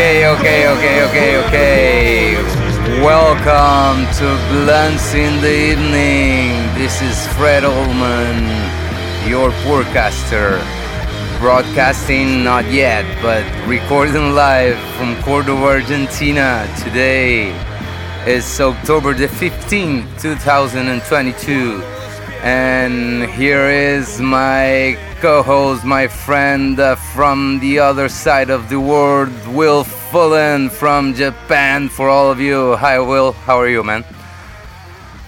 Okay. Welcome to Blunts in the Evening. This is Fred Oldman, your forecaster, broadcasting not yet, but recording live from Cordoba, Argentina. Today is October the 15th, 2022. And here is my co-host, my friend from the other side of the world, Will from Japan, for all of you. Hi, Will. How are you, man?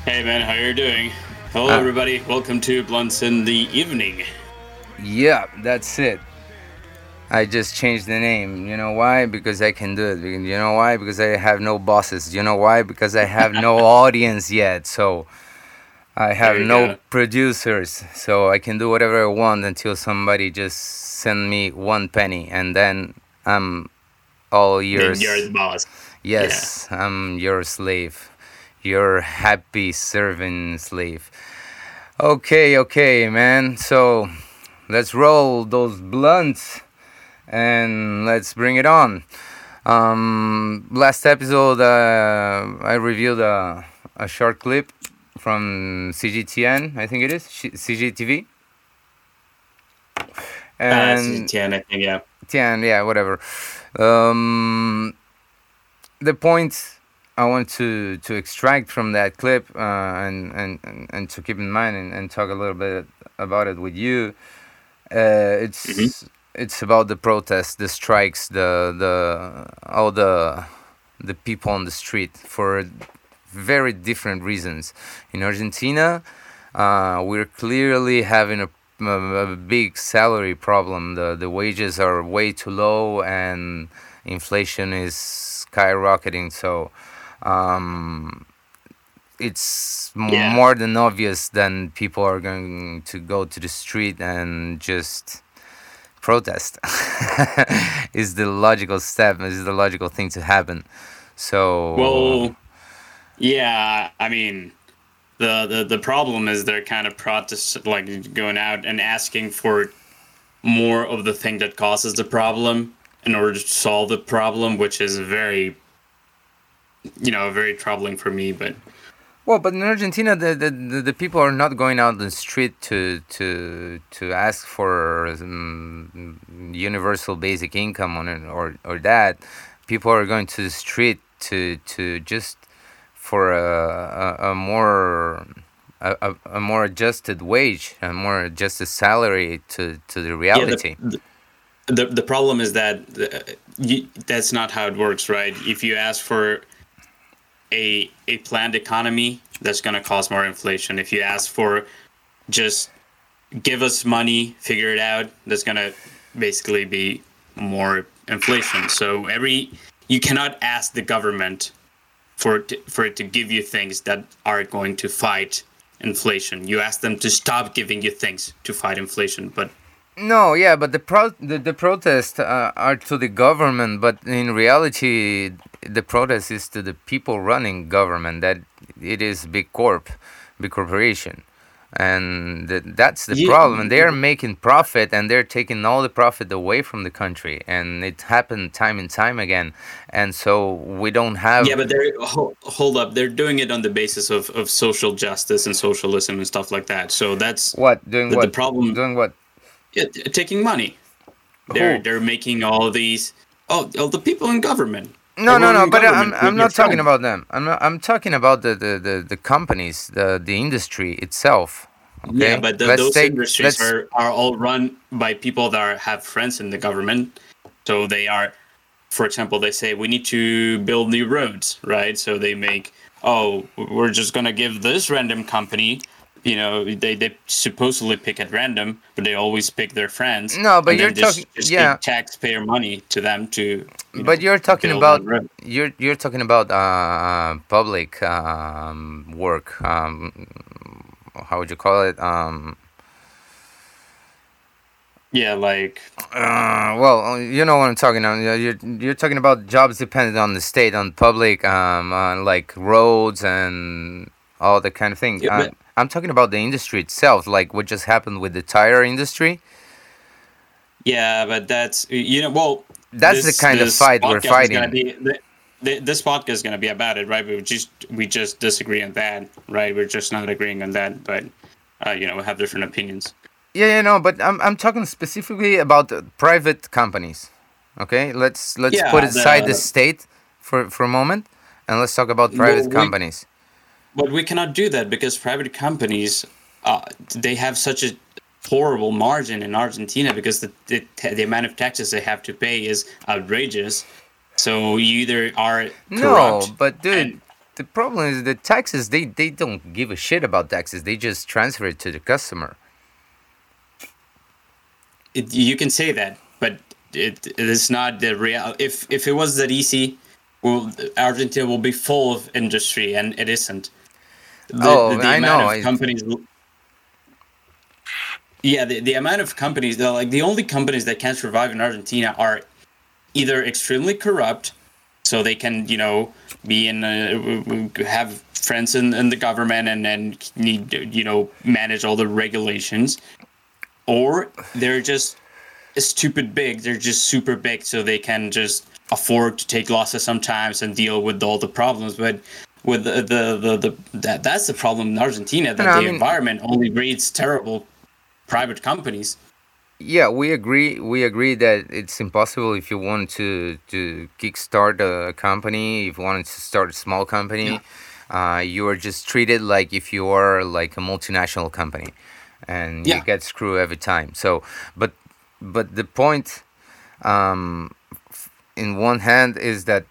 Hey, man. How are you doing? Hello, everybody. Welcome to Blunts in the Evening. Yeah, that's it. I just changed the name. You know why? Because I can do it. You know why? Because I have no bosses. You know why? Because I have no audience yet. So I have no producers, so I can do whatever I want until somebody just send me one penny, and then I'm all yours. Then you're the boss. Yes, yeah. I'm your slave, your happy servant slave. Okay, man. So let's roll those blunts and let's bring it on. Last episode, I reviewed a short clip from CGTN, I think it is, CGTV. And CGTN, I think, yeah. TN, yeah, whatever. The point I want to extract from that clip and to keep in mind and talk a little bit about it with you, it's about the protests, the strikes, all the people on the street for very different reasons. In Argentina, we're clearly having a big salary problem. The wages are way too low and inflation is skyrocketing. So it's more than obvious that people are going to go to the street and just protest. Is the logical step. Is the logical thing to happen. So yeah, I mean, the problem is they're kind of protest, like going out and asking for more of the thing that causes the problem in order to solve the problem, which is very troubling for me. But in Argentina, the people are not going out on the street to ask for universal basic income or that. People are going to the street to just for a more adjusted wage, a more adjusted salary to the reality. Yeah, the problem is that that's not how it works, right? If you ask for a planned economy, that's going to cause more inflation. If you ask for just give us money, figure it out, that's going to basically be more inflation. So you cannot ask the government for it to give you things that are going to fight inflation. You ask them to stop giving you things to fight inflation, but but the protests are to the government, but in reality, the protest is to the people running government. That it is big corporation, and that's the problem. They are making profit, and they're taking all the profit away from the country, and it happened time and time again. And so we don't have but they're hold up, they're doing it on the basis of social justice and socialism and stuff like that. So that's what the problem. Doing what? Yeah, taking money. They're making all these all the people in government. No, but I'm not talking about them. I'm talking about the companies, the industry itself. Okay? Yeah, but those industries are all run by people that have friends in the government. So they are, for example, they say we need to build new roads, right? So they make, we're just gonna give this random company. You know, they supposedly pick at random, but they always pick their friends. No, but you're talking, give taxpayer money to them to. You're talking about public work. How would you call it? You know what I'm talking about. You're talking about jobs dependent on the state, on public, on like roads and all that kind of thing. Yeah, I'm talking about the industry itself, like what just happened with the tire industry. Yeah, but that's that's the kind of fight we're fighting. This podcast is going to be about it, right? We just disagree on that, right? We're just not agreeing on that, but we have different opinions. Yeah, but I'm talking specifically about private companies. Okay, let's put aside the state for a moment, and let's talk about private companies. But we cannot do that because private companies they have such a horrible margin in Argentina because the amount of taxes they have to pay is outrageous. So you either are corrupt. No, but dude, the problem is the taxes, they don't give a shit about taxes. They just transfer it to the customer. You can say that, but it's not the real. If it was that easy, Argentina will be full of industry, and it isn't. The amount of companies, like the only companies that can survive in Argentina are either extremely corrupt, so they can, be in, have friends in the government and need, manage all the regulations, or they're just stupid big. They're just super big, so they can just afford to take losses sometimes and deal with all the problems. But with that's the problem in Argentina, that environment only breeds terrible private companies. Yeah, we agree that it's impossible if you want to kickstart a company, if you wanted to start a small company, you are just treated like if you are like a multinational company, and you get screwed every time. So, but the point, in one hand is that,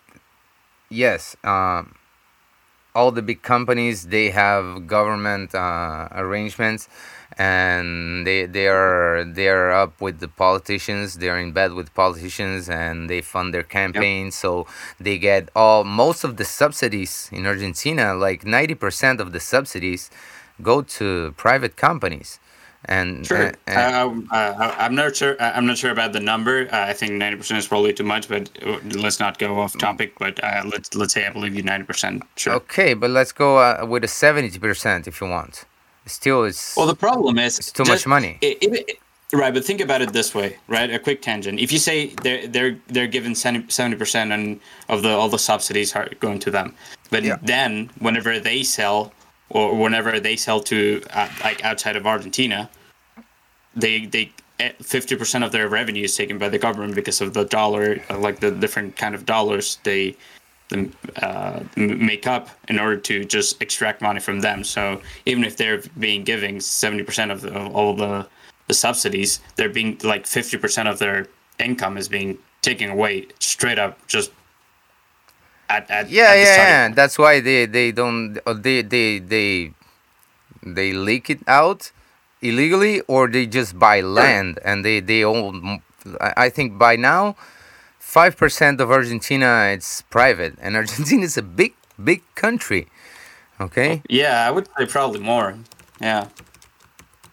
yes, all the big companies, they have government arrangements, and they are up with the politicians. They are in bed with politicians, and they fund their campaigns. Yep. So they get most of the subsidies in Argentina. Like 90% of the subsidies go to private companies. And sure, I'm not sure about the number. I think 90% is probably too much, but let's not go off topic. But let's say I believe you 90%. Sure. Okay, but let's go with a 70% if you want. Still, the problem is it's too much money. Right, but think about it this way, right? A quick tangent. If you say they're given 70% and of all the subsidies are going to them, but then whenever they sell. Or whenever they sell to outside of Argentina, they 50% of their revenue is taken by the government because of the dollar, like the different kind of dollars they make up in order to just extract money from them. So even if they're being given 70% of all the subsidies, they're being like 50% of their income is being taken away straight up just. That's why they don't they leak it out illegally, or they just buy land and they own. I think by now, 5% of Argentina it's private, and Argentina is a big country. Okay. Yeah, I would say probably more. Yeah.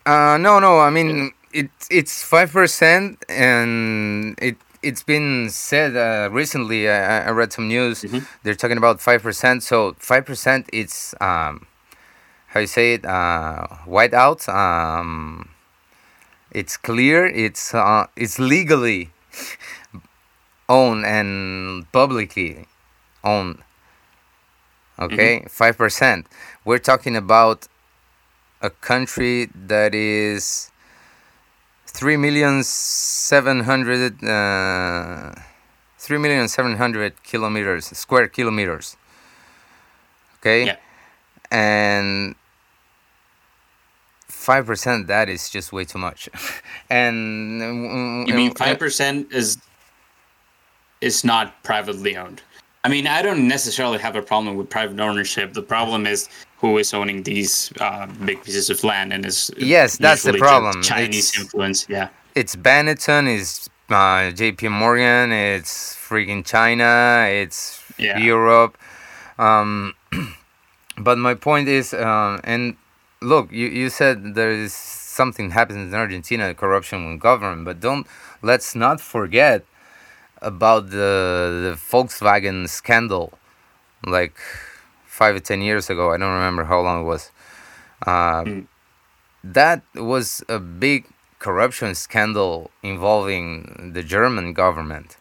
No. I mean it's 5%, and it. It's been said recently. I read some news. Mm-hmm. They're talking about 5%. So 5%, it's how you say it, white out. It's clear. It's legally owned and publicly owned. Okay, 5%. We're talking about a country that is. 3,700 square kilometers. Okay? Yeah. And 5%, that is just way too much. And you mean 5% is not privately owned? I mean, I don't necessarily have a problem with private ownership. The problem is who is owning these big pieces of land and is... Yes, that's the problem. Chinese influence, yeah. It's Benetton, it's JP Morgan, it's freaking China, it's Europe. But my point is, and look, you said there is something happens in Argentina, corruption with government, but let's not forget about the Volkswagen scandal, like 5 or 10 years ago. I don't remember how long it was. That was a big corruption scandal involving the German government.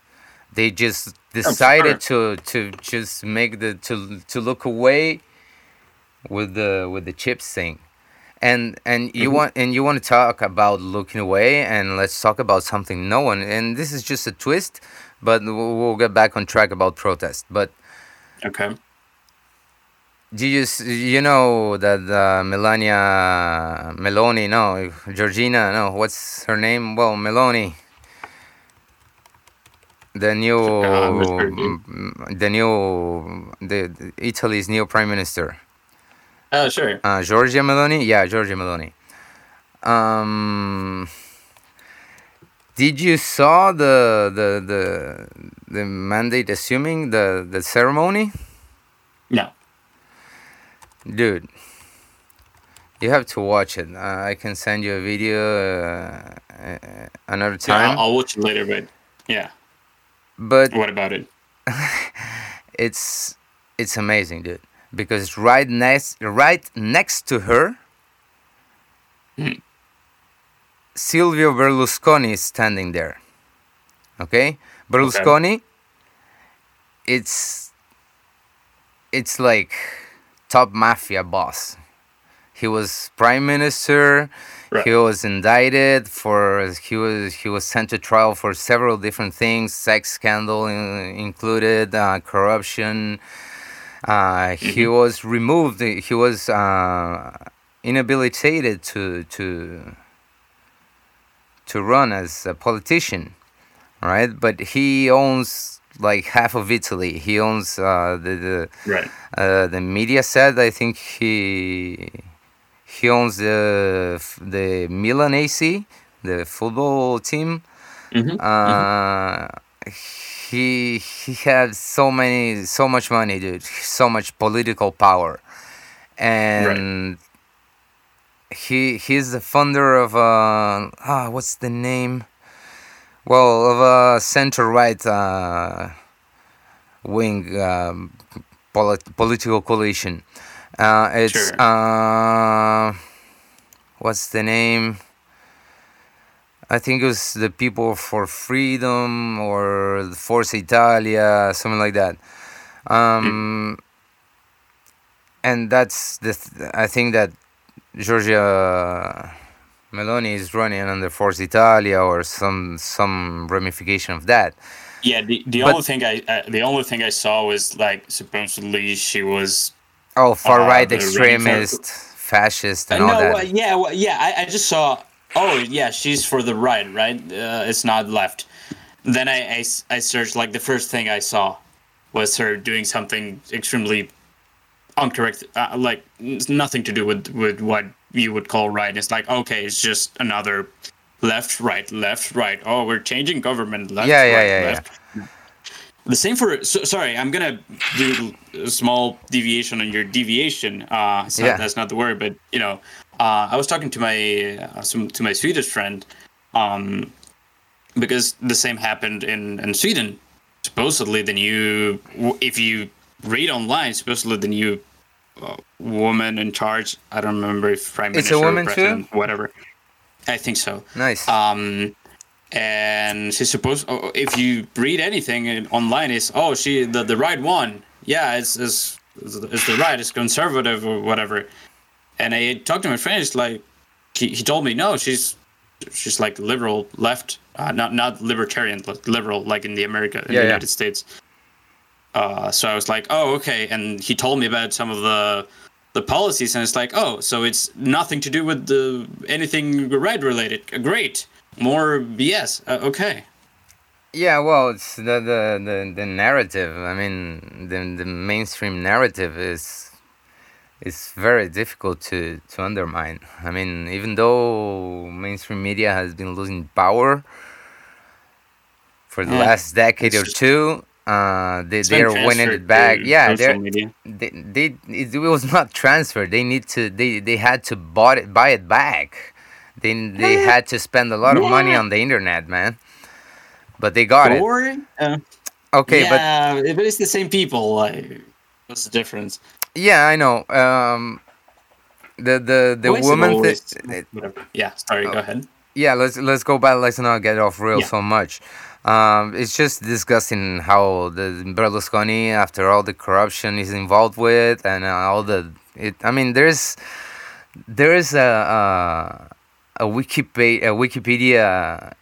They just decided to just make the to look away with the chips thing. And you want to talk about looking away, and let's talk about something no one, and this is just a twist, but we'll get back on track about protest. But okay, do you know that Meloni, the new Italy's new prime minister. Oh, sure. Giorgia Meloni? Yeah, Giorgia Meloni. Did you saw the mandate assuming the ceremony? No. Dude, you have to watch it. I can send you a video another time. Yeah, I'll watch it later, but yeah. But what about it? It's amazing, dude. Because right next to her, Silvio Berlusconi is standing there. Okay, Berlusconi. Okay. It's like top mafia boss. He was prime minister. Right. He was indicted for. He was sent to trial for several different things, sex scandal included, corruption. He was removed. He was inhabilitated to run as a politician, right? But he owns like half of Italy. He owns the media set. I think he owns the Milan AC, the football team. He had so much money, dude. So much political power, and he's the founder of what's the name? Well, of a center-right wing political coalition. What's the name? I think it was the People for Freedom or Forza Italia, something like that. And that's I think that Giorgia Meloni is running under Forza Italia or some ramification of that. Yeah, the only thing I saw was like supposedly she was far right extremist, fascist, and all that. I just saw. Oh, yeah, she's for the right? It's not left. Then I searched, like, the first thing I saw was her doing something extremely incorrect, like, nothing to do with what you would call right. It's like, okay, it's just another left, right. Oh, we're changing government, left. Yeah. The same for... sorry, I'm going to do a small deviation on your deviation. That's not the word, but, you know... I was talking to my Swedish friend, because the same happened in Sweden. Supposedly, if you read online, supposedly the new woman in charge. I don't remember if prime minister, it's a woman president, too? Whatever. I think so. Nice. And she's supposed. If you read anything online, is she the right one? Yeah, it's the right. It's conservative or whatever. And I talked to my friend. It's like he told me, no, she's like liberal left, not libertarian, but liberal like in the United States. So I was like, oh, okay. And he told me about some of the policies, and it's like, oh, so it's nothing to do with anything red related. Great, more BS. Okay. Yeah, well, it's the narrative. I mean, the mainstream narrative is. It's very difficult to undermine. I mean, even though mainstream media has been losing power for the last decade or two, they're winning it back. Yeah, it was not transferred. They need to. They had to buy it back. They had to spend a lot of money on the internet, man. But they got it. Okay, but it's the same people. Like, what's the difference? Yeah, I know. The woman. Go ahead. yeah, let's go back. Let's not get off real so much. It's just disgusting how the Berlusconi, after all the corruption he's involved with, and all the it. I mean, there is a Wikipedia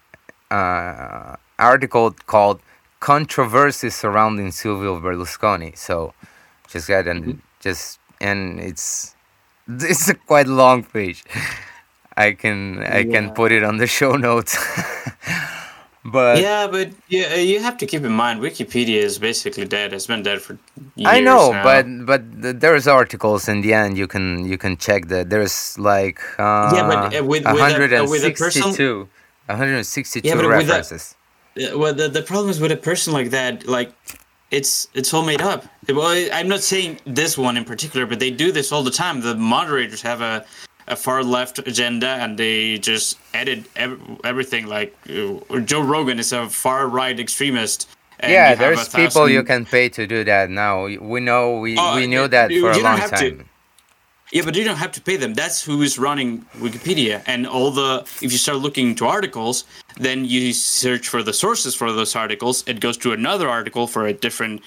article called "Controversies Surrounding Silvio Berlusconi." So, just get and it's a quite long page. I can put it on the show notes. But you have to keep in mind, Wikipedia is basically dead. It's been dead for years. I know, now. but there's articles in the end. You can check that. There's like 162 references. The problem is with a person like that, like it's all made up. Well, I'm not saying this one in particular, but they do this all the time. The moderators have a far left agenda, and they just edit everything. Like Joe Rogan is a far right extremist. And there's people you can pay to do that now. We know we knew that for a long time. But you don't have to pay them. That's who is running Wikipedia, and if you start looking into articles, then you search for the sources for those articles. It goes to another article for a different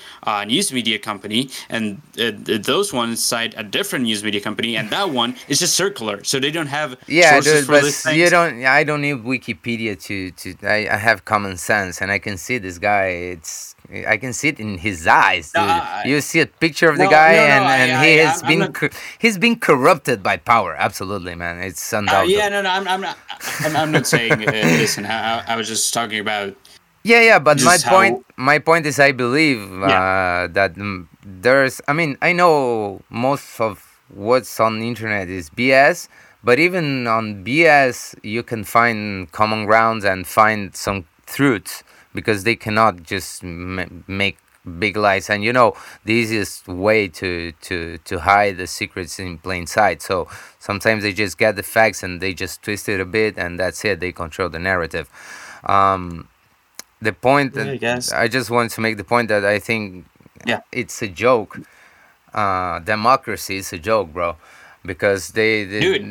news media company, and those ones cite a different news media company, and that one is just circular. So they don't have sources for this thing. I don't need Wikipedia to. I have common sense, and I can see this guy. I can see it in his eyes, dude. You see a picture of the guy, he's been corrupted by power. Absolutely, man. It's undoubtable. I'm not saying this. I was just talking about. But my point is, I believe that there's. I mean, I know most of what's on the internet is BS, but even on BS, you can find common grounds and find some truths. Because they cannot just make big lies, and the easiest way to hide the secrets in plain sight. So sometimes they just get the facts and they just twist it a bit, and that's it. They control the narrative. The point I just want to make the point that I think it's a joke. Democracy is a joke, bro. Because they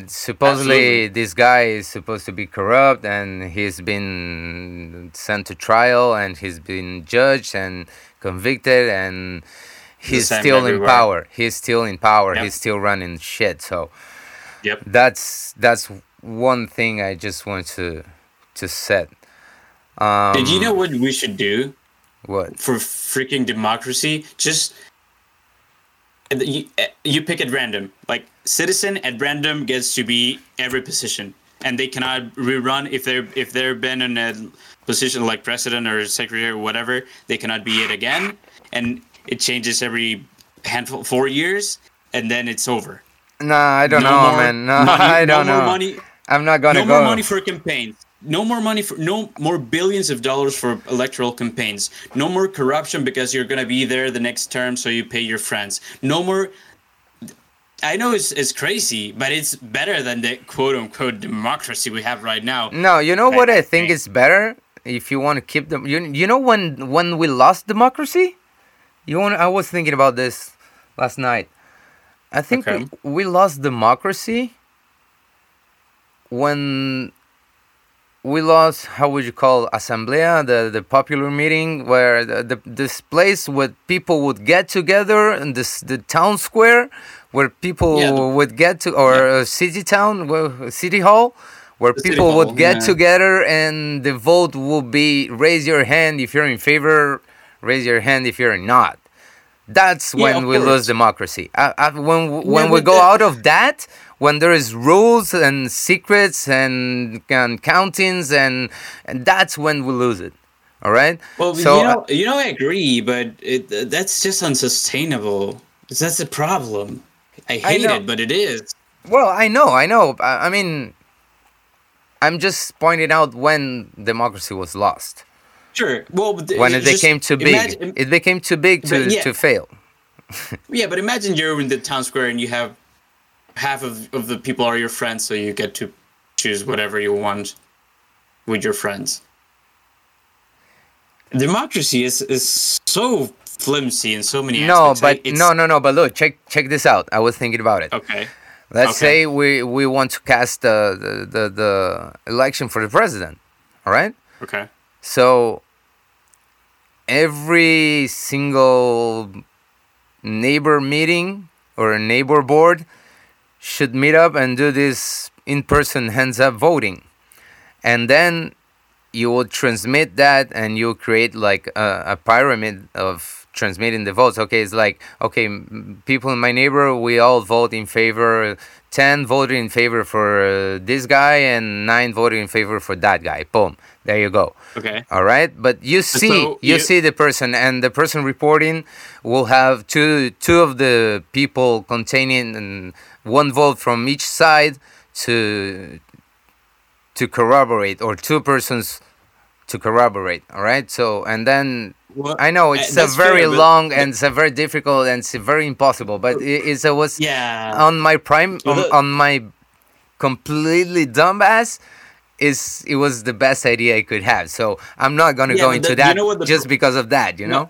supposedly this guy is supposed to be corrupt, and he's been sent to trial, and he's been judged and convicted, and he's still in power. He's still in power. Yep. He's still running shit. So that's one thing I just want to set. Did you know what we should do? What? For freaking democracy? Just... You pick at random. Like, citizen at random gets to be every position, and they cannot rerun if they've been in a position like president or secretary or whatever. They cannot be it again, and it changes every handful 4 years, and then it's over. No, I don't know, man. No, I don't know. Money. I'm not gonna go. No more money for campaigns. No more billions of dollars for electoral campaigns. No more corruption because you're going to be there the next term, so you pay your friends. No more. I know it's crazy, but it's better than the quote unquote democracy we have right now. No, you know what I think is better if you want to keep them. You know when we lost democracy, I was thinking about this last night. I think we lost democracy when. We lost, how would you call, Asamblea, the popular meeting, where this place where people would get together, and the town square where people would get to, city hall, where people would get together, and the vote would be raise your hand if you're in favor, raise your hand if you're not. That's when we lose democracy. When we go out of that. When there is rules and secrets and countings and that's when we lose it. All right. Well, so, I agree, but that's just unsustainable. That's a problem. I hate it, but it is. Well, I know. I mean, I'm just pointing out when democracy was lost. Sure. Well, when it became too big, it became too big to fail. But imagine you're in the town square and you have. Half of the people are your friends, so you get to choose whatever you want with your friends. Democracy is so flimsy in so many aspects. But look, check this out. I was thinking about it. Okay. Let's say we want to cast the election for the president, all right? Okay. So every single neighbor meeting or neighbor board should meet up and do this in-person hands-up voting. And then you will transmit that and you'll create like a pyramid of transmitting the votes. Okay, it's like, okay, people in my neighbor, we all vote in favor. 10 voted in favor for this guy and 9 voted in favor for that guy. Boom. There you go. Okay. All right. But you see the person, and the person reporting will have two of the people containing one vote from each side to corroborate, or two persons to corroborate. All right. So, and then I know it's a very long and it's a very difficult and it's very impossible, but it was on my on my completely dumb ass. It was the best idea I could have. So I'm not going to go into that, you know, just because of that, you know?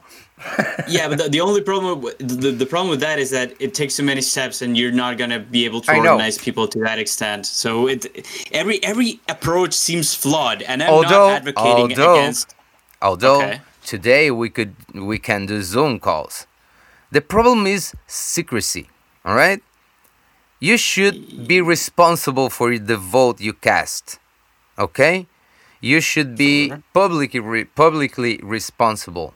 Yeah, but the only problem the problem with that is that it takes too many steps and you're not going to be able to organize people to that extent. So every approach seems flawed, and I'm not advocating against. Today we can do Zoom calls. The problem is secrecy, all right? You should be responsible for the vote you cast. Okay, you should be publicly responsible.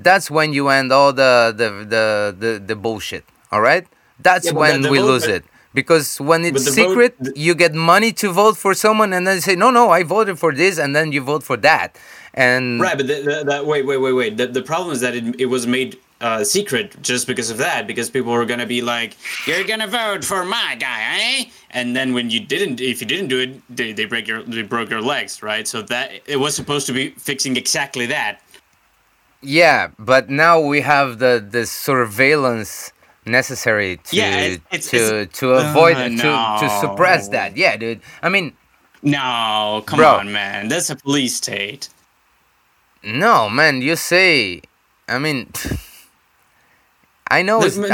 That's when you end all the bullshit. All right, that's when we lose it, because when it's secret, you get money to vote for someone, and then say, no, I voted for this, and then you vote for that. And right, but wait. The problem is that it was made secret just because of that, because people were gonna be like, you're gonna vote for my guy, eh? And then when if you didn't do it, they broke your legs, right? So that it was supposed to be fixing exactly that. Yeah, but now we have the surveillance necessary to avoid to suppress that. Yeah, dude. I mean, no, come on, man. That's a police state. No, man. You say, I mean. I know it's not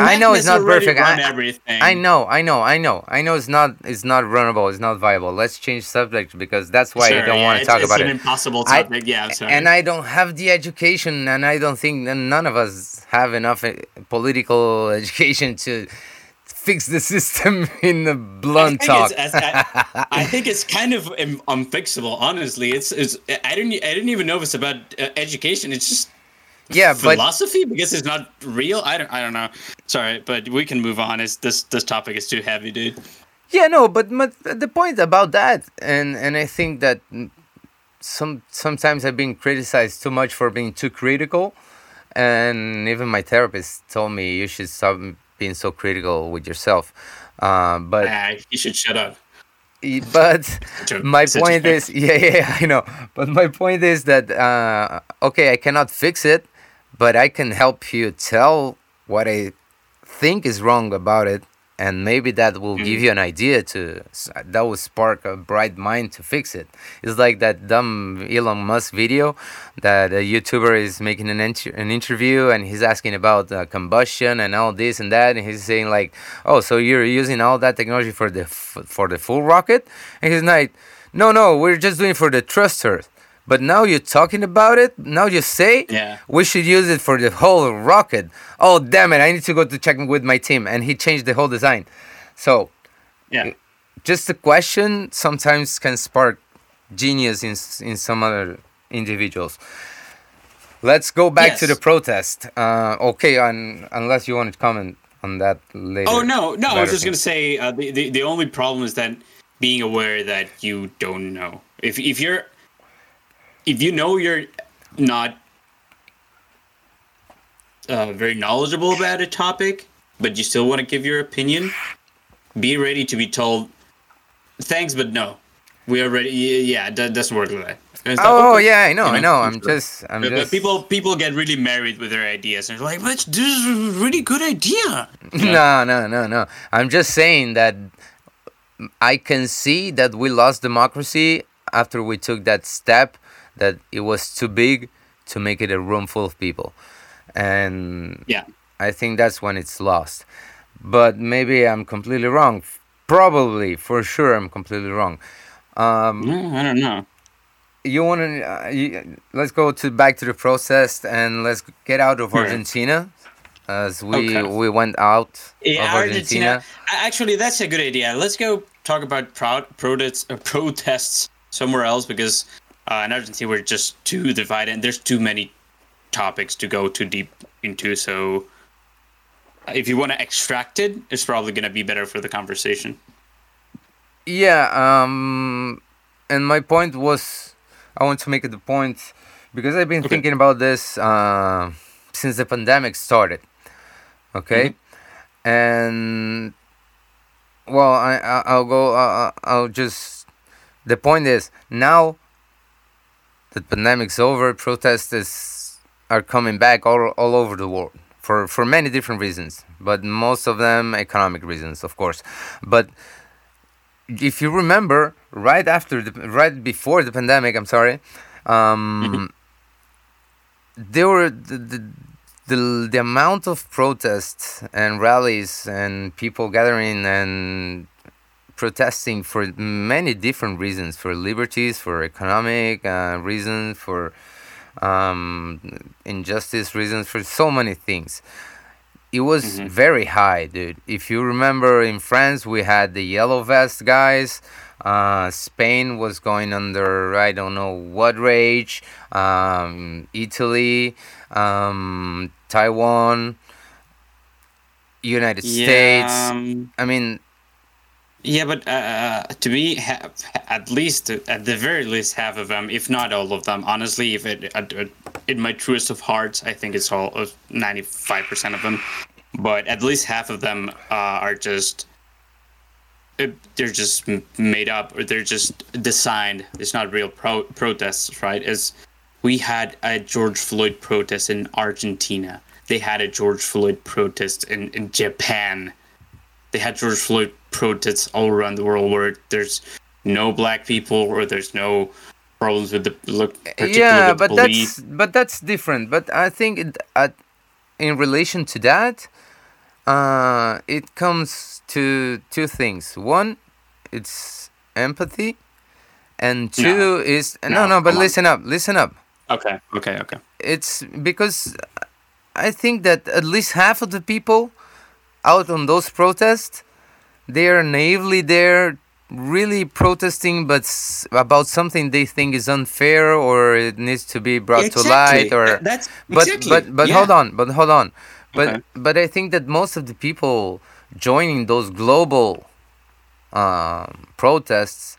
perfect. I know it's not runnable. It's not viable. Let's change subject, because that's why I don't want to talk about it. It's an impossible topic. I'm sorry. And I don't have the education, and I don't think that none of us have enough political education to fix the system in the blunt talk. I think it's kind of unfixable. Honestly, I didn't even know if it's about education. It's just. Yeah, philosophy, because it's not real. I don't know. Sorry, but we can move on. This topic is too heavy, dude. Yeah, no, but the point about that, and I think that sometimes I've been criticized too much for being too critical, and even my therapist told me you should stop being so critical with yourself. You should shut up. But my point is, I know. But my point is that I cannot fix it, but I can help you tell what I think is wrong about it, and maybe that will give you an idea that will spark a bright mind to fix it. It's like that dumb Elon Musk video that a YouTuber is making an interview, and he's asking about combustion and all this and that, and he's saying like, oh, so you're using all that technology for the full rocket? And he's like, no, we're just doing it for the thrusters. But now you're talking about it. Now you say we should use it for the whole rocket. Oh, damn it. I need to go to check with my team. And he changed the whole design. So just the question sometimes can spark genius in some other individuals. Let's go back to the protest. Unless you want to comment on that later. Oh, no. I was just going to say the only problem is that being aware that you don't know. If you know you're not very knowledgeable about a topic, but you still want to give your opinion, be ready to be told, thanks, but no. We already, that doesn't work like that. Like, I know. I'm just. People get really married with their ideas, and they're like, but this is a really good idea. No. I'm just saying that I can see that we lost democracy after we took that step. That it was too big to make it a room full of people. And I think that's when it's lost. But maybe I'm completely wrong. Probably, for sure, I'm completely wrong. No, I don't know. You want to? Let's go back to the protest and let's get out of Argentina, as we went out of Argentina. Actually, that's a good idea. Let's go talk about protests somewhere else, because in Argentina we're just too divided and there's too many topics to go too deep into. So if you want to extract it, it's probably going to be better for the conversation. Yeah. And my point was, I want to make the point, because I've been thinking about this since the pandemic started. Okay. Mm-hmm. And well, I'll go. I'll just. The point is, now the pandemic's over, protests are coming back all over the world for many different reasons, but most of them economic reasons, of course. But if you remember, right before the pandemic, I'm sorry, there were the amount of protests and rallies and people gathering and protesting for many different reasons, for liberties, for economic reasons, for injustice reasons, for so many things. It was very high, dude. If you remember, in France, we had the yellow vest guys. Spain was going under, I don't know what rage. Italy, Taiwan, United States. I mean... Yeah, but to me, at the very least, half of them, if not all of them, honestly, if in my truest of hearts, I think it's all 95% of them. But at least half of them are just, they're just made up, or they're just designed. It's not real protests, right? As we had a George Floyd protest in Argentina. They had a George Floyd protest in Japan. They had George Floyd protests all around the world where there's no black people or there's no problems with the police. But that's different. But I think in relation to that, it comes to two things. One, it's empathy, and two is But listen up. Okay. It's because I think that at least half of the people out on those protests, they are naively there, really protesting, but about something they think is unfair or it needs to be brought to light. Hold on. But I think that most of the people joining those global protests,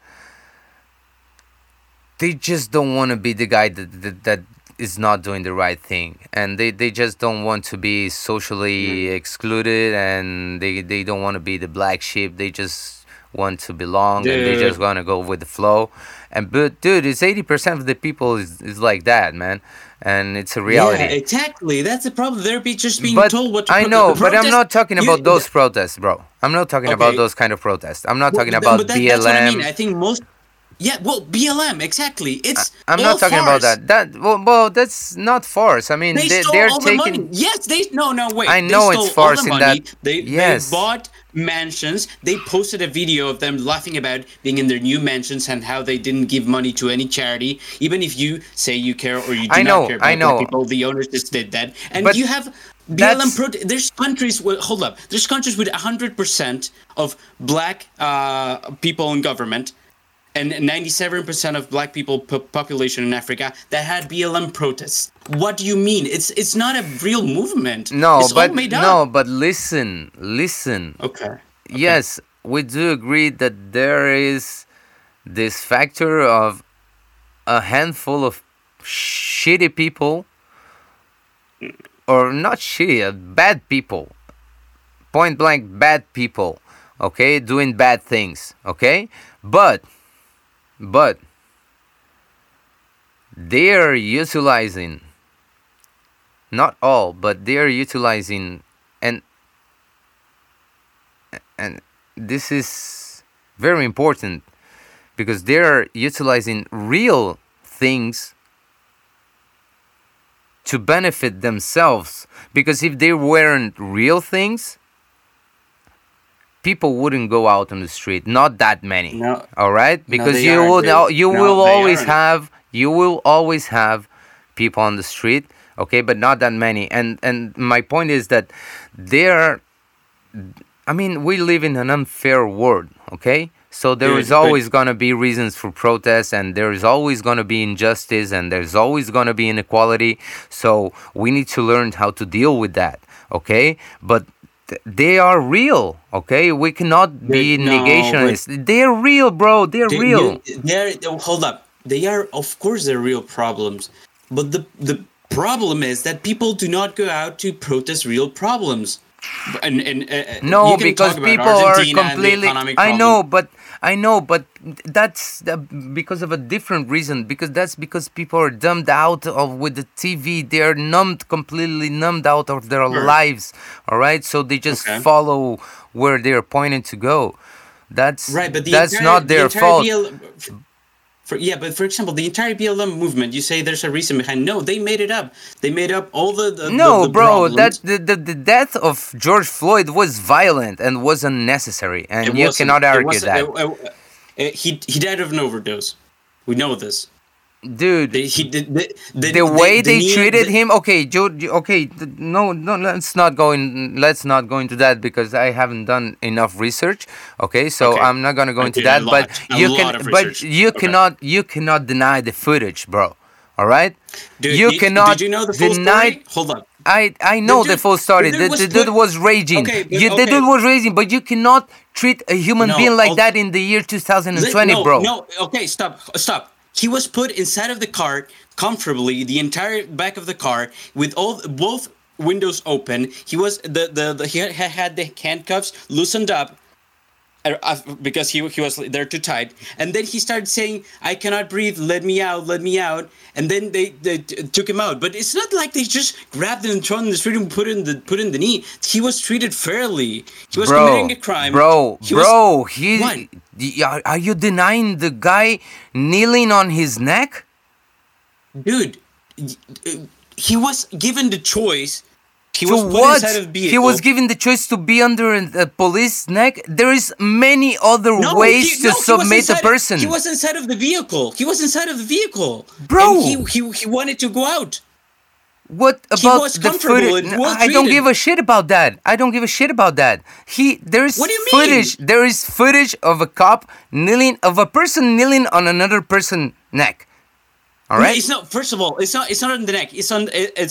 they just don't want to be the guy that is not doing the right thing, and they just don't want to be socially excluded, and they don't want to be the black sheep. They just want to belong, and they just want to go with the flow. And but dude, it's 80% of the people is like that, man, and it's a reality. Yeah, exactly. That's the problem. They're just being told what to do. I know, but I'm not talking about those protests, bro. I'm not talking about those kind of protests. I'm not talking about BLM. That's what I mean. I think most. Yeah, well, BLM, exactly. It's I'm not talking farce. About that. Well, that's not farce. I mean, they're all taking. The money. Yes, they. No, wait. I know it's farce in that. They bought mansions. They posted a video of them laughing about being in their new mansions and how they didn't give money to any charity, even if you say you care or you do not care about people. The owners just did that, and but you have. BLM protest. There's countries with 100% of black people in government. And 97% of black people population in Africa that had BLM protests. What do you mean? It's not a real movement. No, it's all made up. No, but listen. Okay. Yes, we do agree that there is this factor of a handful of shitty people, or not shitty, bad people, point blank bad people, okay, doing bad things, okay? But they are utilizing, not all, but they are utilizing, and this is very important, because they are utilizing real things to benefit themselves. Because if they weren't real things, people wouldn't go out on the street. Not that many. No. All right? Because you will always have people on the street, okay, but not that many. And my point is that we live in an unfair world, okay? So there is always going to be reasons for protests, and there is always going to be injustice, and there's always going to be inequality. So we need to learn how to deal with that, okay? But they are real, okay? We cannot be negationists. They're real, bro. They're real. Hold up. They are, of course, they're real problems. But the problem is that people do not go out to protest real problems. No, because people are completely... I know, but that's because of a different reason. Because people are dumbed out with the TV. They are completely numbed out of their lives. All right, so they just follow where they are pointed to go. That's right, but that's not their fault. For example, the entire BLM movement, you say there's a reason behind. No, they made it up. They made up all the problems. The death of George Floyd was violent and was unnecessary, and you cannot argue that. He died of an overdose. We know this. Dude, the way they treated him. No, let's not go into that because I haven't done enough research. Okay, I'm not gonna go into that. But you cannot deny the footage, bro. All right, dude, you cannot deny. Hold on. I know the full story. The dude was raging. The dude was raging, but you cannot treat a human being like that in the year 2020, bro. No, okay, stop. He was put inside of the car comfortably, the entire back of the car, with both windows open. He was he had the handcuffs loosened up because he was there too tight. And then he started saying, "I cannot breathe. Let me out." And then they took him out. But it's not like they just grabbed him and thrown him in the street and put in the knee. He was treated fairly. He was committing a crime. Are you denying the guy kneeling on his neck? Dude, he was given the choice. He was given the choice to be under a police neck. There is many other ways to submit a person. He was inside of the vehicle. Bro. And he wanted to go out. What about the footage? I don't give a shit about that. There is footage of a cop kneeling on another person's neck. All right. It's not. First of all, it's not on the neck. It's on his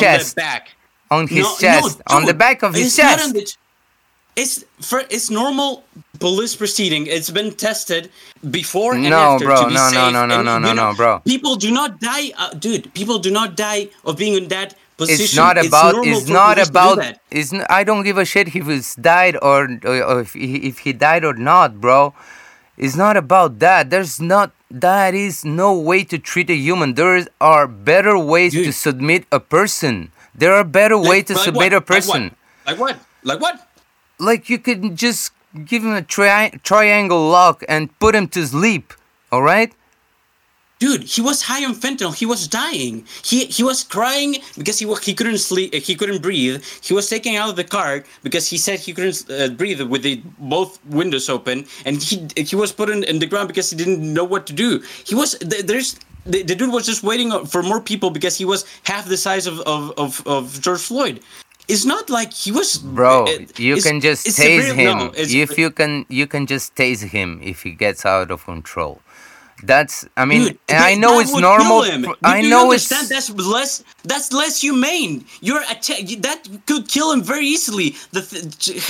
chest. On the back. On the back of his chest. It's normal police proceeding. It's been tested before and after. No, bro. People do not die, dude. People do not die of being in that position. I don't give a shit if he's died or if he died or not, bro. It's not about that. That is no way to treat a human. There are better ways to submit a person. There are better ways to submit a person. Like what? Like you could just give him a triangle lock and put him to sleep, all right? Dude, he was high on fentanyl. He was dying. He was crying because he couldn't sleep. He couldn't breathe. He was taken out of the car because he said he couldn't breathe with both windows open, and he was put in the ground because he didn't know what to do. He was the dude was just waiting for more people because he was half the size of George Floyd. It's not like he was. Bro, you can just tase him. You can just tase him if he gets out of control. Dude, I know it's normal. That's less humane. That could kill him very easily.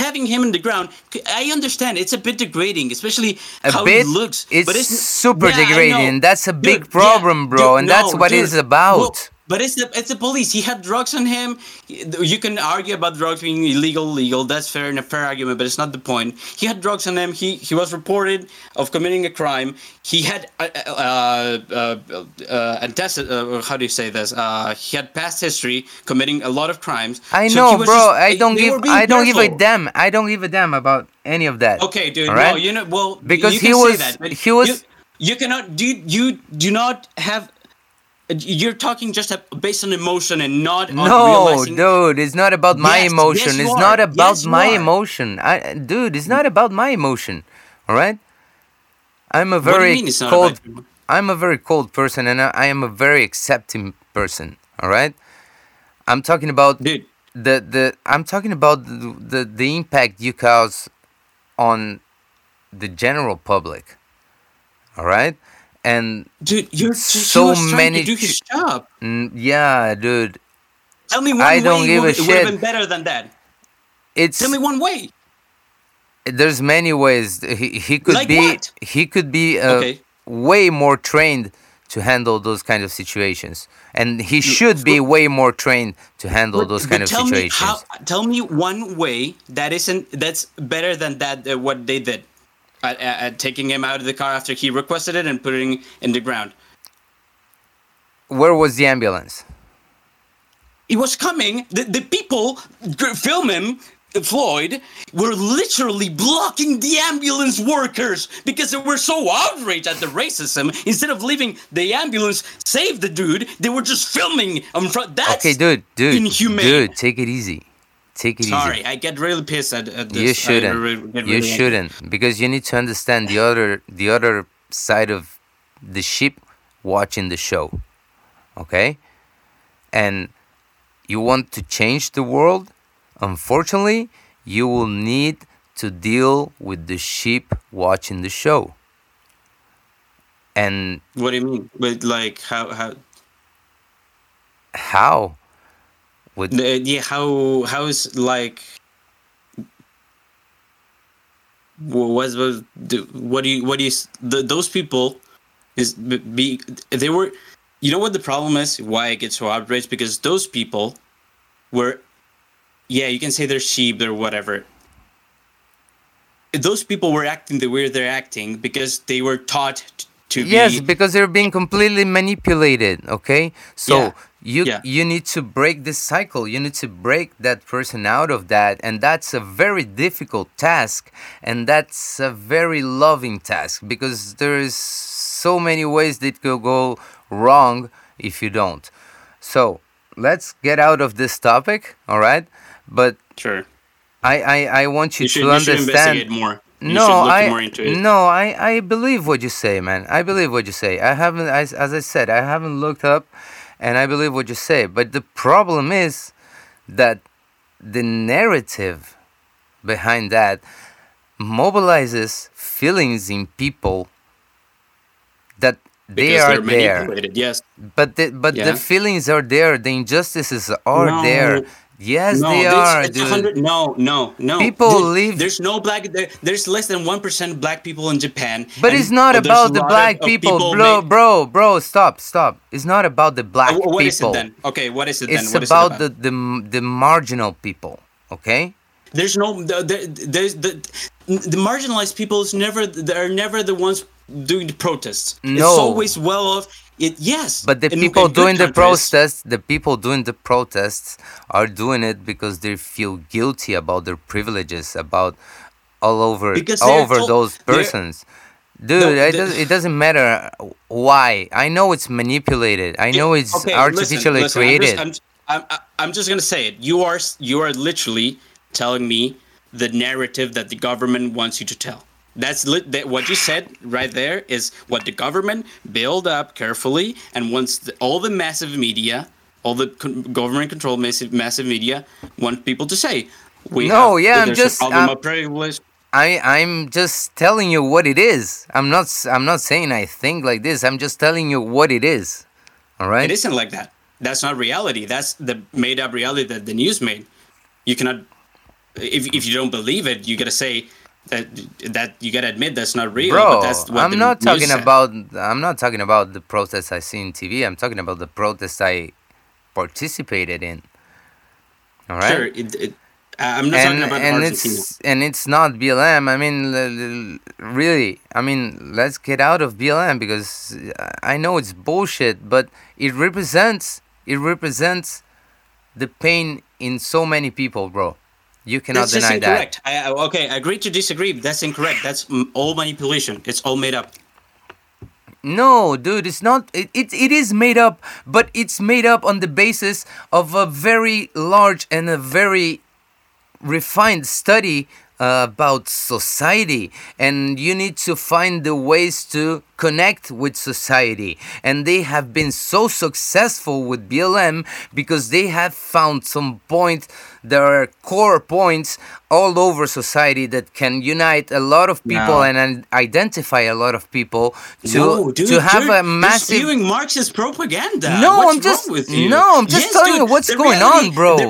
Having him in the ground, I understand. It's a bit degrading, especially how it looks. It's super degrading. That's a big problem, bro, and that's what it's about. Well, but it's the police. He had drugs on him. You can argue about drugs being legal. That's fair and a fair argument, but it's not the point. He had drugs on him. He was reported of committing a crime. He had he had past history committing a lot of crimes. I know, bro. I don't give a damn. I don't give a damn about any of that. Okay, dude. Right? No, because you can say that, but he was. You cannot. You do not have. You're talking just based on emotion and not on realizing... No, dude, it's not about my emotion. Yes, it's not about my emotion. Dude, it's not about my emotion, all right? I'm a very cold person, and I am a very accepting person, all right? I'm talking about the impact you cause on the general public, all right? And dude, you're so many. To do his job. Yeah, dude. Tell me one way. I don't give a shit. It would have been better than that. Tell me one way. There's many ways. He could like be. What? He could be way more trained to handle those kind of situations, and he should be way more trained to handle those kind of situations. Tell me one way that's better than that. What they did. At taking him out of the car after he requested it and putting him in the ground. Where was the ambulance? It was coming. The people filming Floyd were literally blocking the ambulance workers because they were so outraged at the racism. Instead of leaving the ambulance save the dude, they were just filming in front. That's dude, inhumane. Dude, take it easy. Sorry, I get really pissed at this. You shouldn't. You shouldn't, because you need to understand the other side of the sheep watching the show, okay? And you want to change the world? Unfortunately, you will need to deal with the sheep watching the show. And what do you mean? But like how? How is like? Those people they were, you know what the problem is? Why I get so outraged? Because those people were, you can say they're sheep or whatever. Those people were acting the way they're acting because they were taught to be. Yes, because they're being completely manipulated. Okay, so. Yeah. You need to break this cycle. You need to break that person out of that. And that's a very difficult task. And that's a very loving task, because there is so many ways that could go wrong if you don't. So let's get out of this topic, all right? But sure. I want you to understand. You should investigate more. I believe what you say, man. I believe what you say. I haven't, as I said, I haven't looked up. And I believe what you say. But the problem is that the narrative behind that mobilizes feelings in people that they are there. Yes. But the feelings are there. The injustices are there. Yes, they are, dude. No. People live. There's no black. There's less than 1% black people in Japan. But it's not about the black people, bro. Stop. It's not about the black people. What is it then? Okay, what is it then? It's about the marginal people. Okay. There's no. The marginalized people are never the ones doing the protests. No. It's always well off. But the people doing the protests are doing it because they feel guilty about their privileges, about those persons. Dude, it doesn't matter why. I know it's manipulated. I know it's artificially created. I'm just gonna say it. You are literally telling me the narrative that the government wants you to tell. What you said right there is what the government build up carefully, and once all the massive media, all the government-controlled massive media, want people to say, I'm just telling you what it is. I'm not saying I think like this. I'm just telling you what it is. All right. It isn't like that. That's not reality. That's the made-up reality that the news made. You cannot. If you don't believe it, you gotta say. That you gotta admit that's not real. Bro, but that's what I'm not talking about. I'm not talking about the protests I see on TV. I'm talking about the protests I participated in. All right. Sure. I'm not talking about Argentina. It's not BLM. I mean, really. I mean, let's get out of BLM because I know it's bullshit, but it represents the pain in so many people, bro. You cannot deny that. That's incorrect. I agree to disagree. That's incorrect. That's all manipulation. It's all made up. No, dude, it's not. It is made up, but it's made up on the basis of a very large and a very refined study about society, and you need to find the ways to connect with society. And they have been so successful with BLM because they have found some point, there are core points all over society that can unite a lot of people and identify a lot of people to have a massive. You're spewing Marxist propaganda. No, what's I'm just wrong with you? No, I'm just telling you what's going on, bro. The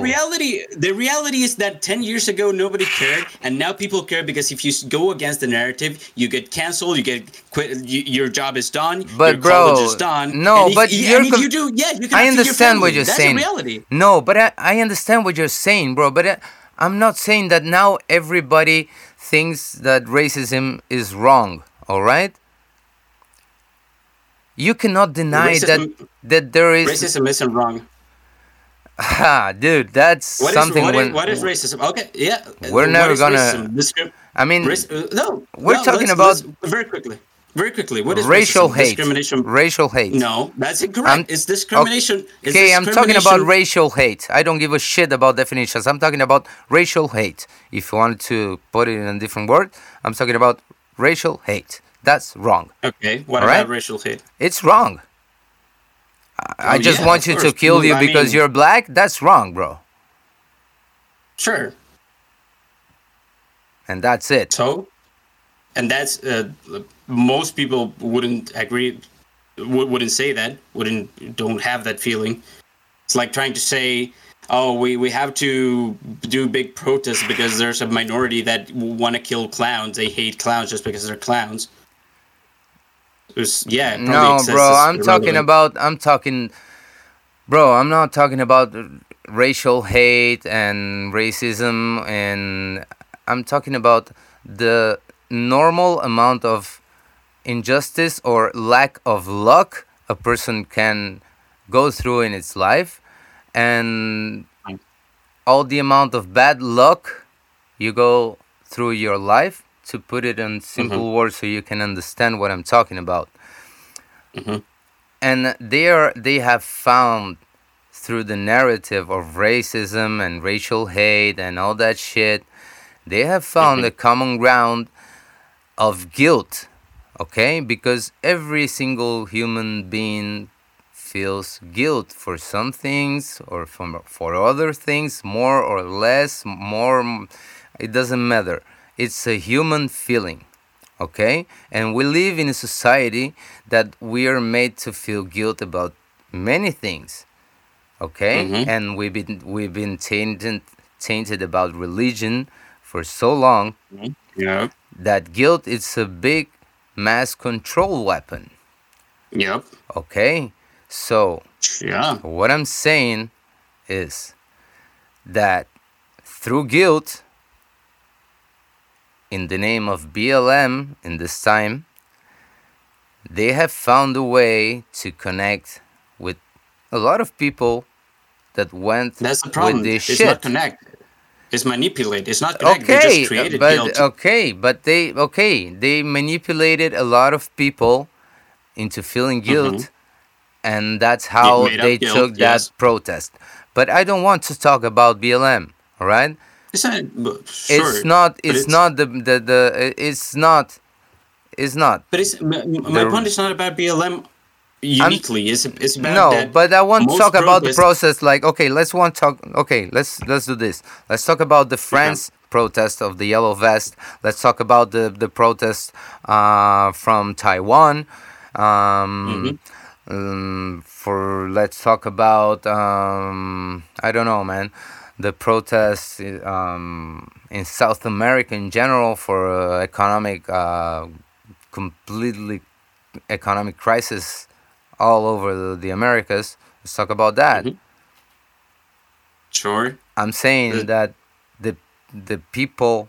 reality is that 10 years ago nobody cared, and now people care, because if you go against the narrative, you get canceled, you get quit, your job is done, but your college is done. No, but you do. Yeah, you can. I understand what you're saying. That's the reality. No, but I understand what you're saying, bro. But I'm not saying that now everybody thinks that racism is wrong. All right. You cannot deny that there is racism isn't wrong. Ha, dude, that's something. What is racism? Okay, yeah. We're never gonna. I mean, no. We're talking about very quickly. Very quickly, what is racial hate? Discrimination? Racial hate. No, that's incorrect. It's discrimination. Okay, I'm talking about racial hate. I don't give a shit about definitions. I'm talking about racial hate. If you want to put it in a different word, I'm talking about racial hate. That's wrong. Okay, what about racial hate? It's wrong. I just want you to kill you because you're black. That's wrong, bro. Sure. And that's it. So? And that's most people wouldn't agree, wouldn't say that, don't have that feeling. It's like trying to say, oh, we have to do big protests because there's a minority that want to kill clowns. They hate clowns just because they're clowns. No, bro. I'm not talking about racial hate and racism, and I'm talking about the normal amount of injustice or lack of luck a person can go through in its life, and all the amount of bad luck you go through your life, to put it in simple words so you can understand what I'm talking about. And they have found through the narrative of racism and racial hate and all that shit, they have found a common ground of guilt, okay? Because every single human being feels guilt for some things or for other things, more or less, it doesn't matter. It's a human feeling, okay? And we live in a society that we are made to feel guilt about many things, okay? And we've been tainted about religion for so long. Yeah. That guilt is a big mass control weapon. Yep. Okay. So, what I'm saying is that through guilt, in the name of BLM, in this time, they have found a way to connect with a lot of people that went with this shit. That's the problem. It's not connected. It's manipulate. It's not connected. Okay, they just created guilt. Okay, but they manipulated a lot of people into feeling guilt, and that's how they took that protest. But I don't want to talk about BLM. All right. It's not. But my point is not about BLM uniquely. It's about but I want to talk about the process. Like, okay, let's do this. Let's talk about the France protest of the yellow vest. Let's talk about the protest from Taiwan. Let's talk about I don't know, man. The protests in South America in general for completely economic crisis all over the Americas. Let's talk about that. Sure. I'm saying that the people,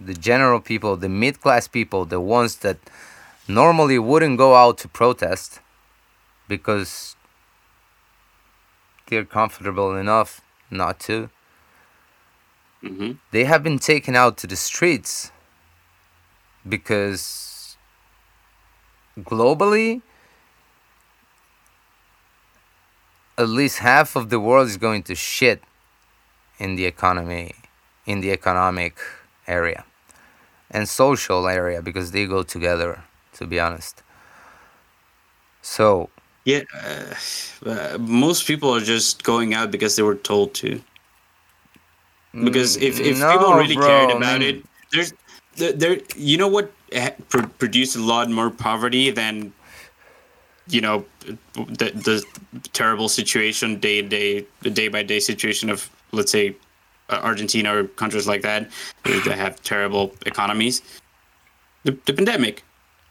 the general people, the mid-class people, the ones that normally wouldn't go out to protest because they're comfortable enough not to, they have been taken out to the streets because globally, at least half of the world is going to shit in the economy, in the economic area and social area, because they go together, to be honest. So yeah, most people are just going out because they were told to. Because if people really cared about it, there you know what produced a lot more poverty than, you know, the terrible situation day by day situation of, let's say, Argentina or countries like that that have terrible economies. The pandemic,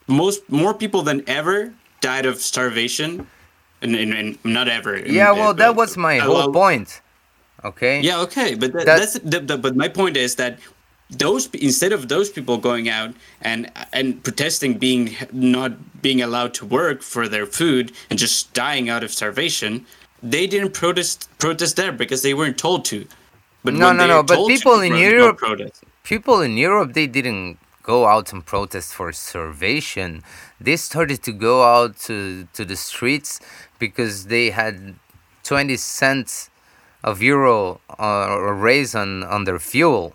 more people than ever died of starvation, and not ever. That was my whole point. Okay. Yeah. Okay. But that's my point is that instead of those people going out and protesting, not being allowed to work for their food and just dying out of starvation, they didn't protest there because they weren't told to. But But people in Europe, they didn't go out and protest for starvation. They started to go out to the streets because they had 20 cents of euro or raise on their fuel,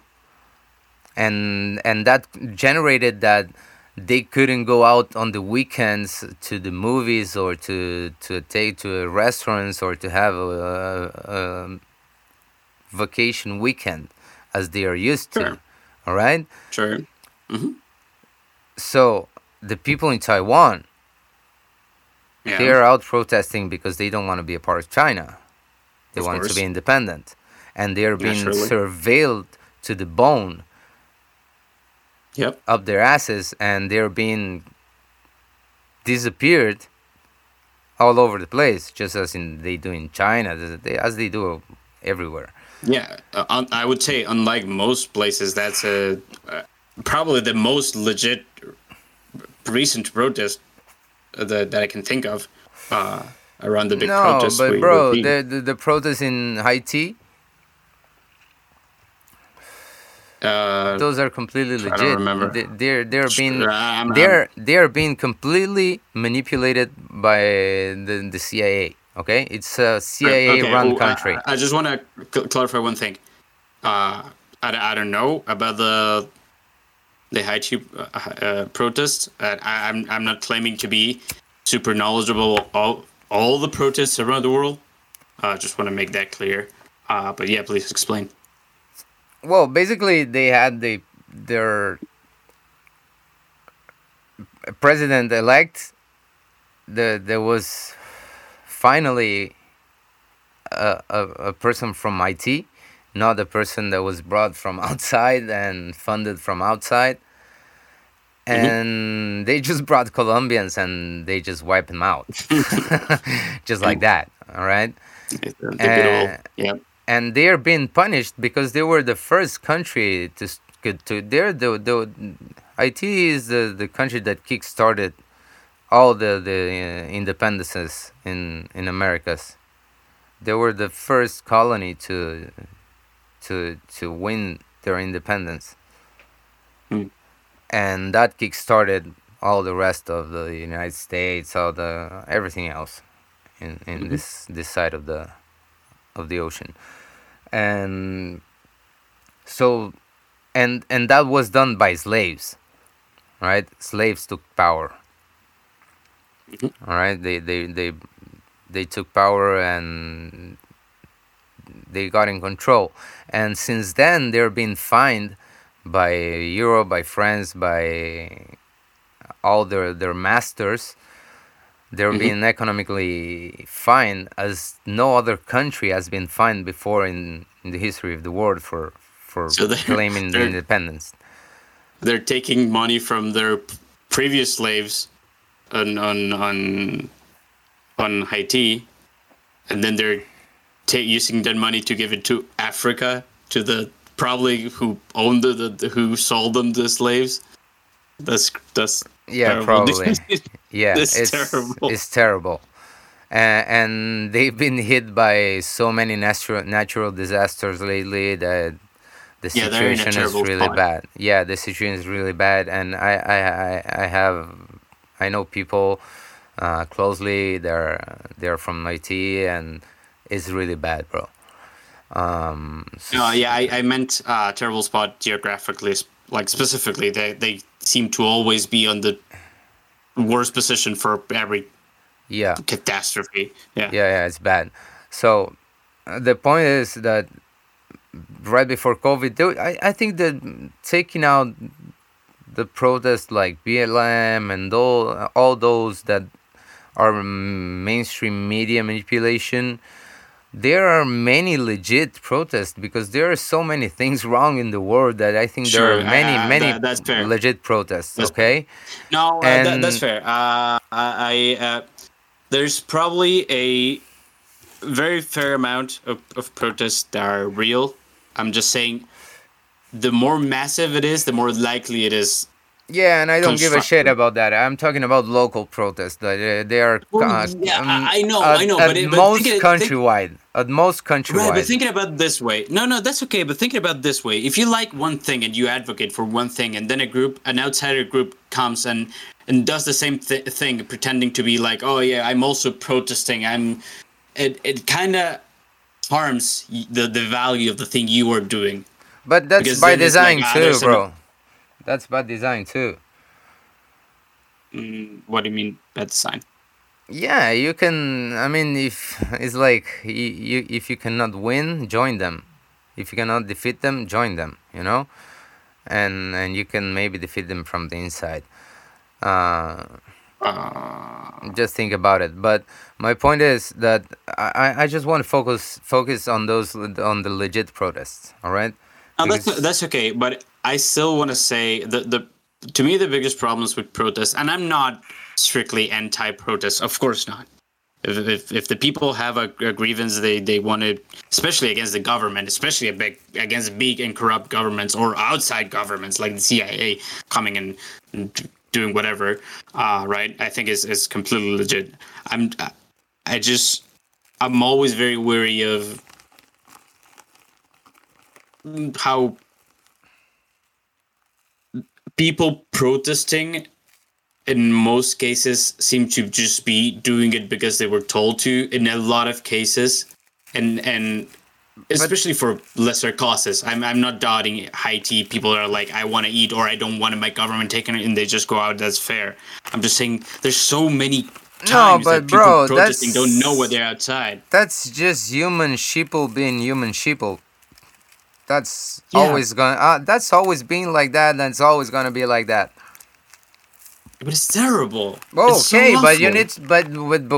and that generated that they couldn't go out on the weekends to the movies or to take to a restaurants or to have a vacation weekend as they are used to. Sure. All right. Sure. Mm-hmm. So the people in Taiwan, they are out protesting because they don't want to be a part of China. They want to be independent, and they are being surveilled to the bone. Yep. Up their asses, and they're being disappeared all over the place, just as they do in China, as they do everywhere. Yeah, I would say, unlike most places, that's probably the most legit recent protest that I can think of. Around the big protests. No, but bro, the protests in Haiti, those are completely legit. I don't remember. They're being completely manipulated by the CIA. Okay, it's a CIA-run country. I just want to clarify one thing. I don't know about the Haiti protests. I'm not claiming to be super knowledgeable of all the protests around the world. I just want to make that clear. But yeah, please explain. Well, basically, they had their president-elect. There was finally a person from IT, not a person that was brought from outside and funded from outside. And they just brought Colombians and they just wiped them out. Just like that, all right? And they are being punished because they were the first country to IT is the country that kick-started all the independences in Americas. They were the first colony to win their independence. Mm. And that kick-started all the rest of the United States, all the everything else in this side of the ocean, and so and that was done by slaves, right? Slaves took power. All right, they took power and they got in control, and since then they're being fined by Europe, by France, by all their masters. They're being economically fined as no other country has been fined before in the history of the world for claiming their independence. They're taking money from their previous slaves on Haiti, and then they're using that money to give it to Africa, to the probably who owned who sold them the slaves. That's terrible. Probably. Yeah, it's terrible. It's terrible, and they've been hit by so many natural disasters lately that the situation is really bad. Yeah, the situation is really bad, and I I know people closely. They're from Haiti, and it's really bad, bro. I meant terrible spot geographically, like specifically. They seem to always be on the worst position for every catastrophe. Yeah, it's bad. So the point is that right before COVID, I think that taking out the protests like BLM and all those that are mainstream media manipulation, there are many legit protests because there are so many things wrong in the world that I think there are many legit protests. That's okay? Fair. No, that's fair. There's probably a very fair amount of protests that are real. I'm just saying, the more massive it is, the more likely it is. Yeah, and I don't give a shit about that. I'm talking about local protests. They are. I know. At most countrywide. Right, but thinking about this way. No, that's okay. But thinking about this way, if you like one thing and you advocate for one thing, and then an outsider group comes and does the same thing, pretending to be like, oh yeah, I'm also protesting. It kind of harms the value of the thing you are doing. But that's by design too, bro. That's by design too. What do you mean by design? Yeah, you can. I mean, if it's like if you cannot win, join them. If you cannot defeat them, join them. You know, and you can maybe defeat them from the inside. Just think about it. But my point is that I just want to focus on the legit protests. All right. No, that's okay, but I still want to say the to me the biggest problems with protests, and I'm not strictly anti-protest, of course not. If the people have a grievance, they want to, especially against the government, especially against big and corrupt governments or outside governments like the CIA coming in and doing whatever, right? I think is completely legit. I'm always very wary of how people protesting in most cases seem to just be doing it because they were told to in a lot of cases, and especially for lesser causes. I'm not doubting Haiti. People are like, I want to eat or I don't want my government taken, and they just go out. That's fair. I'm just saying there's so many times that people protesting don't know why they're outside. That's just human sheeple being human sheeple. That's always been like that, and it's always gonna be like that. But it's terrible. Okay, so but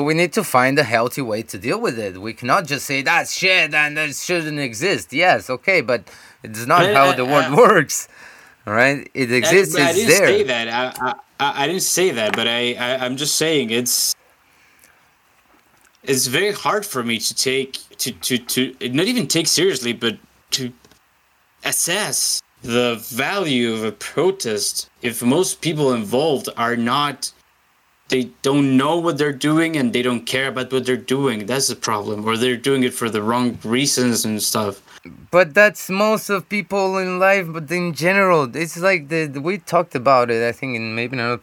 we need to find a healthy way to deal with it. We cannot just say that's shit and that shouldn't exist. Yes, okay, but it's not how the world works. All right, it exists. I didn't say that, but I'm just saying it's very hard for me to take to not even take seriously, but to assess the value of a protest if most people involved they don't know what they're doing and they don't care about what they're doing. That's the problem, or they're doing it for the wrong reasons and stuff. But that's most of people in life, but in general, it's like we talked about it, I think, in maybe another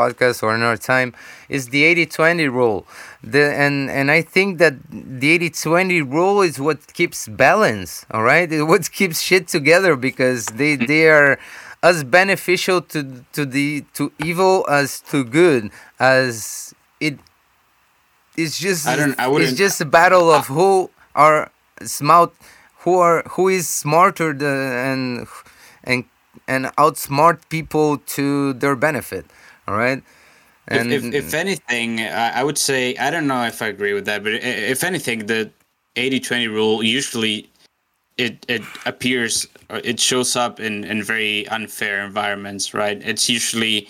podcast or another time, is the 80-20 rule. And I think that the 80-20 rule is what keeps balance, all right? It's what keeps shit together, because they are as beneficial to evil as to good as it. It's just a battle of who is smarter and outsmart people to their benefit. All right. And if anything, I would say, I don't know if I agree with that, but if anything, the 80-20 rule usually it appears. It shows up in very unfair environments, right? It's usually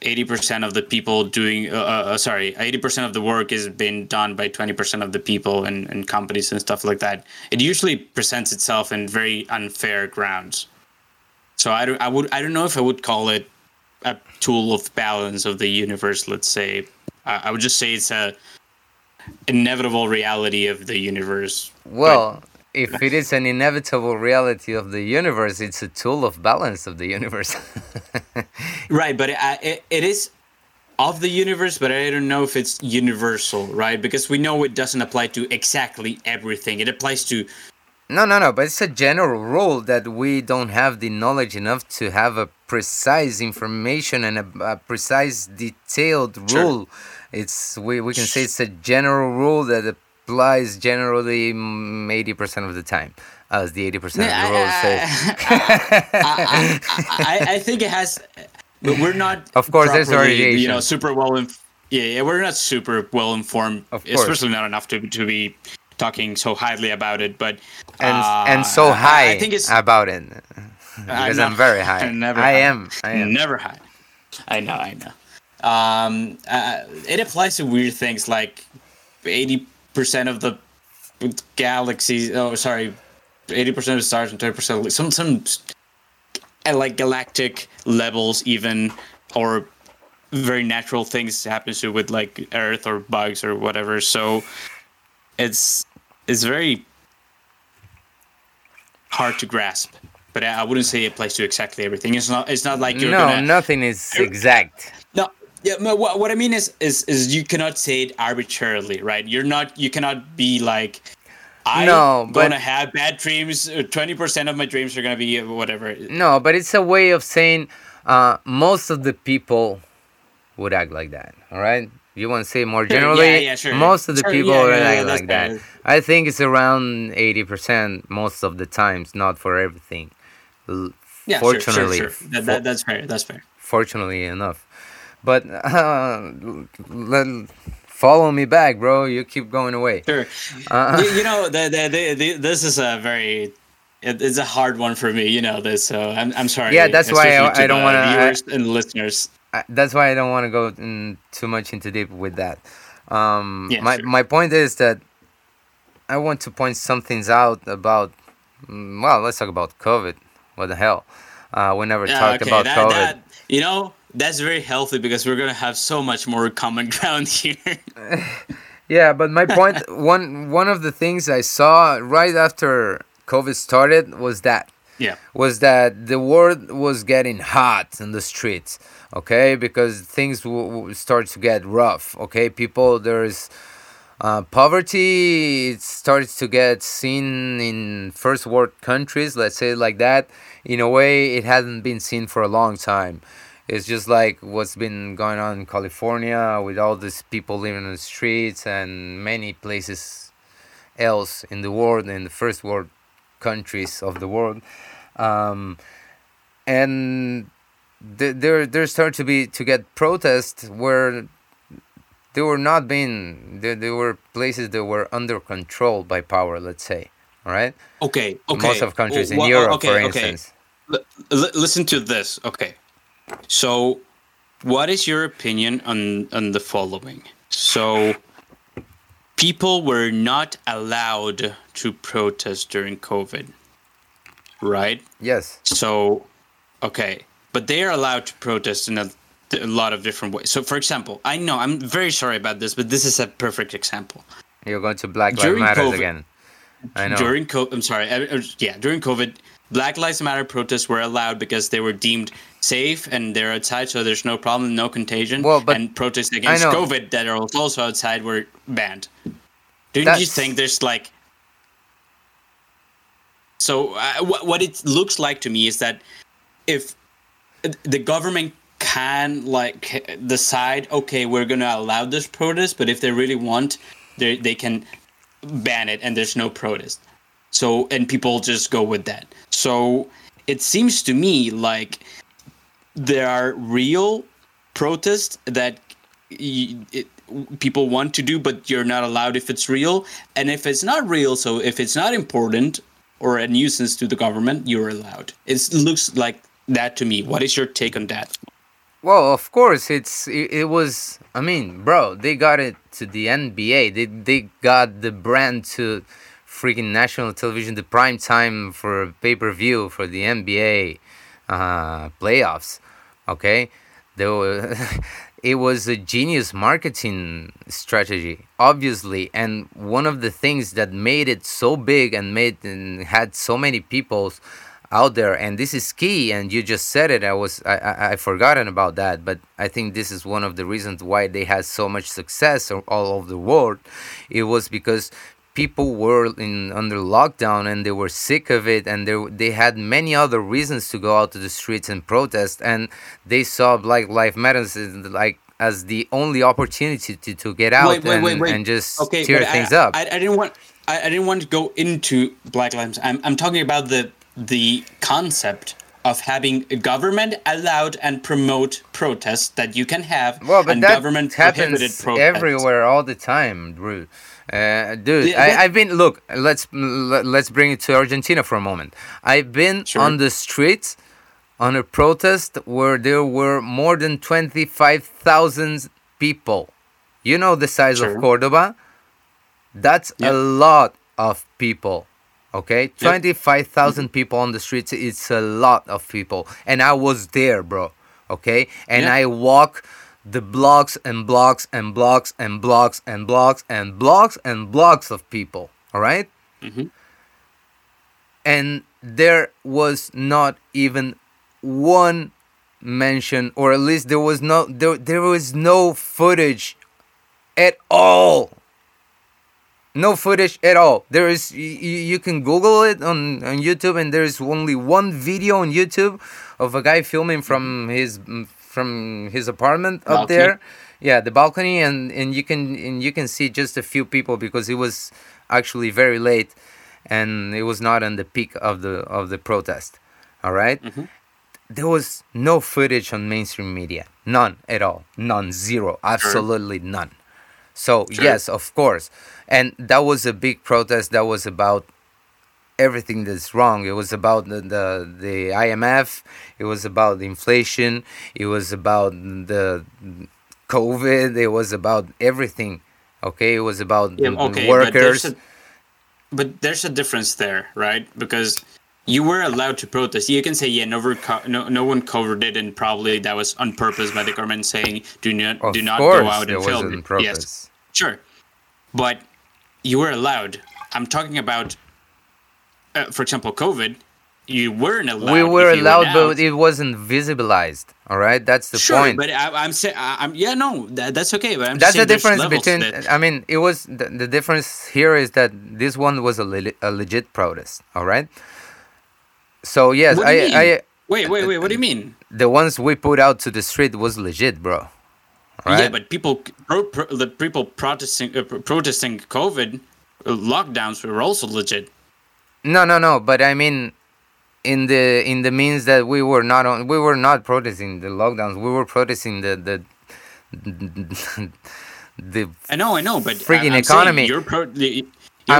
80% of the people 80% of the work is being done by 20% of the people and companies and stuff like that. It usually presents itself in very unfair grounds. So I don't know if I would call it a tool of balance of the universe, let's say. I would just say it's a inevitable reality of the universe. Well, if it is an inevitable reality of the universe, it's a tool of balance of the universe. Right, but it is of the universe, but I don't know if it's universal, right? Because we know it doesn't apply to exactly everything. It applies to... No, but it's a general rule that we don't have the knowledge enough to have a precise information and a precise detailed rule. Sure. It's we can say it's a general rule that applies generally 80% of the time, as the 80% of the rule says. I think it has... But we're not, of course, properly, there's variation. You know, super well. We're not super well informed, especially not enough to be talking so highly about it. But and so high I think it's, about it because I'm very high. I am never high. I know. It applies to weird things like 80% of the galaxies. 80% of the stars and 20% some. Like galactic levels even, or very natural things happens to with like Earth or bugs or whatever. So it's very hard to grasp, but I wouldn't say it applies to exactly everything. It's not like nothing is exact. No, yeah, what I mean is you cannot say it arbitrarily, right? You cannot be like, gonna have bad dreams. 20% of my dreams are gonna be whatever. No, but it's a way of saying most of the people would act like that. All right, you want to say more generally? Yeah, sure. Most of the people would act like that. Bad. I think it's around 80% most of the times, not for everything. Yeah, fortunately, sure. That's fair. That's fair. Fortunately enough, but follow me back, bro. You keep going away. Sure. This is a very... It's a hard one for me, so I'm sorry. Yeah, that's why I don't want to... Viewers and listeners. That's why I don't want to go too much into deep with that. My point is that I want to point some things out about... Well, let's talk about COVID. What the hell? We never talked about COVID. That's very healthy because we're going to have so much more common ground here. Yeah, but my point, one of the things I saw right after COVID started was that the world was getting hot in the streets, okay? Because things start to get rough, okay? People, there's poverty, it starts to get seen in first world countries, let's say it like that. In a way, it hasn't been seen for a long time. It's just like what's been going on in California with all these people living in the streets and many places else in the world, in the first world countries of the world. And there started to get protests where they were not being, there were places that were under control by power, let's say, all right? Okay. Most of countries in Europe, for instance. Listen to this, okay. So, what is your opinion on the following? So, people were not allowed to protest during COVID, right? Yes. So, okay. But they are allowed to protest in a lot of different ways. So, for example, I know, I'm very sorry about this, but this is a perfect example. You're going to Black Lives Matter again. I know. During COVID, I'm sorry. During COVID, Black Lives Matter protests were allowed because they were deemed safe and they're outside, so there's no problem, no contagion. Well, but and protests against COVID that are also outside were banned. Didn't you think there's like... So what it looks like to me is that if the government can like decide, okay, we're going to allow this protest, but if they really want, they can ban it and there's no protest. So, and people just go with that. So it seems to me like there are real protests that people want to do, but you're not allowed if it's real. And if it's not real, so if it's not important or a nuisance to the government, you're allowed. It looks like that to me. What is your take on that? Well, of course, it was. I mean, bro, they got it to the NBA. They got the brand to freaking national television, the prime time for pay-per-view for the NBA playoffs. Okay, it was a genius marketing strategy, obviously, and one of the things that made it so big and had so many people's out there, and this is key. And you just said it. I forgotten about that, but I think this is one of the reasons why they had so much success all over the world. It was because people were under lockdown and they were sick of it, and they had many other reasons to go out to the streets and protest, and they saw Black Lives Matter like as the only opportunity to get out and just tear things up. I didn't want to go into Black Lives. I'm talking about the concept of having a government allowed and promote protests that you can have. Well, but and that government happens everywhere all the time, Drew. Let's bring it to Argentina for a moment. I've been on the streets on a protest where there were more than 25,000 people. You know the size of Cordoba? That's a lot of people. Okay, 25,000 people on the streets. It's a lot of people, and I was there, bro. Okay, and I walk the blocks and blocks and blocks and blocks and blocks and blocks and blocks of people. All right, and there was not even one mention, or at least there was no footage at all. No footage at all. There is, you can Google it on YouTube, and there is only one video on YouTube of a guy filming from his apartment up there, the balcony, and you can see just a few people because it was actually very late, and it was not on the peak of the protest. All right, there was no footage on mainstream media, none at all, none, zero, absolutely none. So, yes, of course. And that was a big protest that was about everything that's wrong. It was about the IMF. It was about inflation. It was about the COVID. It was about everything. Okay? It was about workers. But there's a difference there, right? Because you were allowed to protest. You can say, no one covered it, and probably that was on purpose by the government saying, do not go out and film. Yes, sure. But you were allowed. I'm talking about, for example, COVID. You weren't allowed. We were allowed, but it wasn't visibilized. All right, that's the point. But I'm saying, that's okay. But I'm that's the difference between. I mean, it was the difference here is that this one was a legit protest. All right. So yes, wait. What do you mean? The ones we put out to the street was legit, bro. Right? Yeah, but people protesting COVID lockdowns were also legit. No. But I mean, in the means that we were not protesting the lockdowns. We were protesting the I know, but freaking economy. Your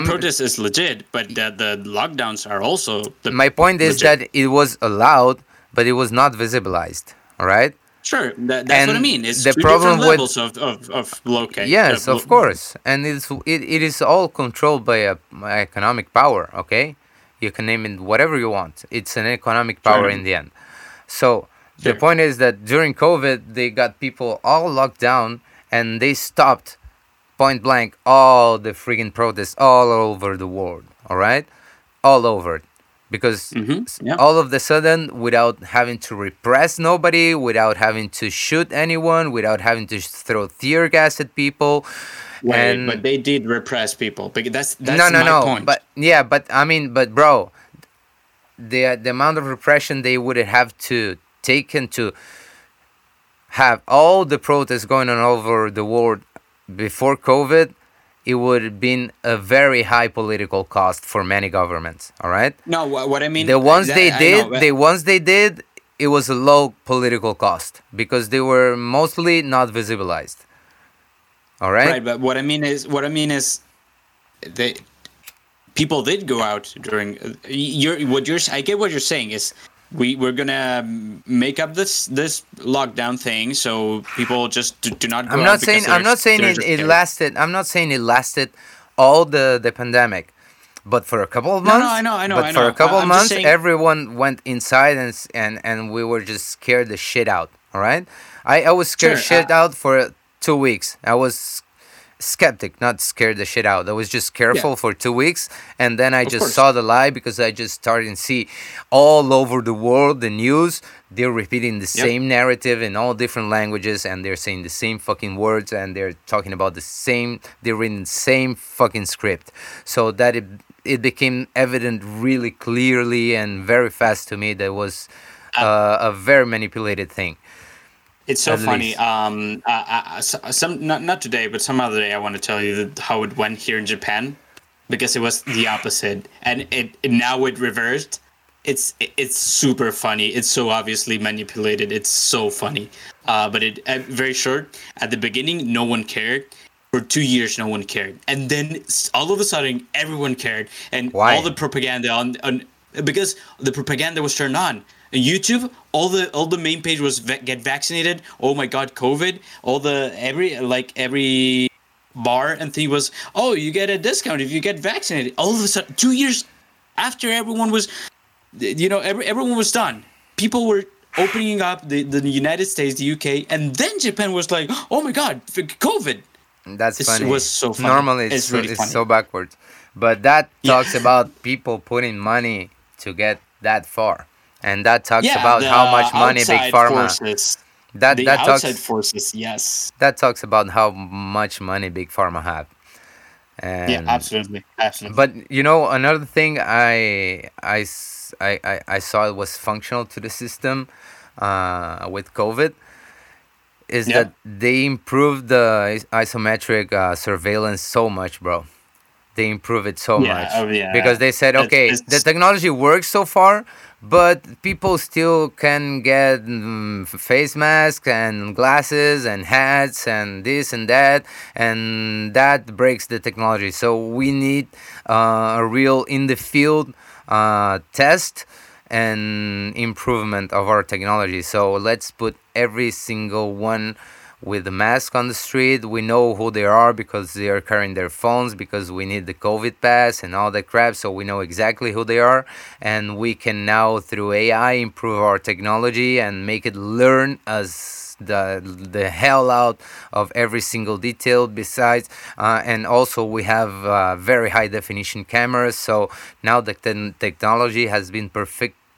protest is legit, but the lockdowns are also legit. My point is that it was allowed, but it was not visibilized, all right? Sure, that's what I mean. It's the problem with levels of locate. Yes, of course. And it is all controlled by an economic power, okay? You can name it whatever you want. It's an economic power in the end. So the point is that during COVID, they got people all locked down, and they stopped point blank all the freaking protests all over the world, all right? All over it. Because all of the sudden, without having to repress nobody, without having to shoot anyone, without having to throw tear gas at people. But they did repress people. That's my point. But bro, the amount of repression they would have to take to have all the protests going on over the world before COVID, it would have been a very high political cost for many governments. All right. No, what I mean. The ones they did, it was a low political cost because they were mostly not visibilized. All right. Right, but what I mean is, they people did go out during. I get what you're saying is. We're gonna make up this lockdown thing so people just do not go out. I'm not saying it lasted all the pandemic, but for a couple of months. I know. For a couple of months, everyone went inside and we were just scared the shit out. All right, I was scared out for 2 weeks. I was skeptic, not scared the shit out. I was just careful for 2 weeks, and then I just saw the lie, because I just started to see all over the world the news. They're repeating the same narrative in all different languages, and they're saying the same fucking words, and they're talking about the same, they're reading the same fucking script. So that it became evident really clearly and very fast to me that was a very manipulated thing. It's so funny. Not today, but some other day, I want to tell you how it went here in Japan, because it was the opposite, and it reversed. It's super funny. It's so obviously manipulated. It's so funny. But very short. At the beginning, no one cared. For 2 years, no one cared, and then all of a sudden, everyone cared, and why? All the propaganda on because the propaganda was turned on. YouTube, all the main page was get vaccinated. Oh my God, COVID. Every bar and thing was, oh, you get a discount if you get vaccinated. All of a sudden, 2 years after, everyone was, everyone was done. People were opening up the United States, the UK, and then Japan was like, oh my God, COVID. That's funny. It was so funny. Normally, it's so backwards, but that talks about people putting money to get that far. And that talks about how much money big pharma. Forces. That outside forces, yes. That talks about how much money big pharma have. And absolutely. But another thing I saw it was functional to the system with COVID is that they improved the isometric surveillance so much, bro. They improve it so much because they said, okay, the technology works so far, but people still can get face masks and glasses and hats and this and that breaks the technology. So we need a real in the field test and improvement of our technology. So let's put every single one with a mask on the street. We know who they are because they are carrying their phones, because we need the COVID pass and all that crap, so we know exactly who they are, and we can now through AI improve our technology and make it learn us the hell out of every single detail. Besides and also we have very high definition cameras, so now the technology has been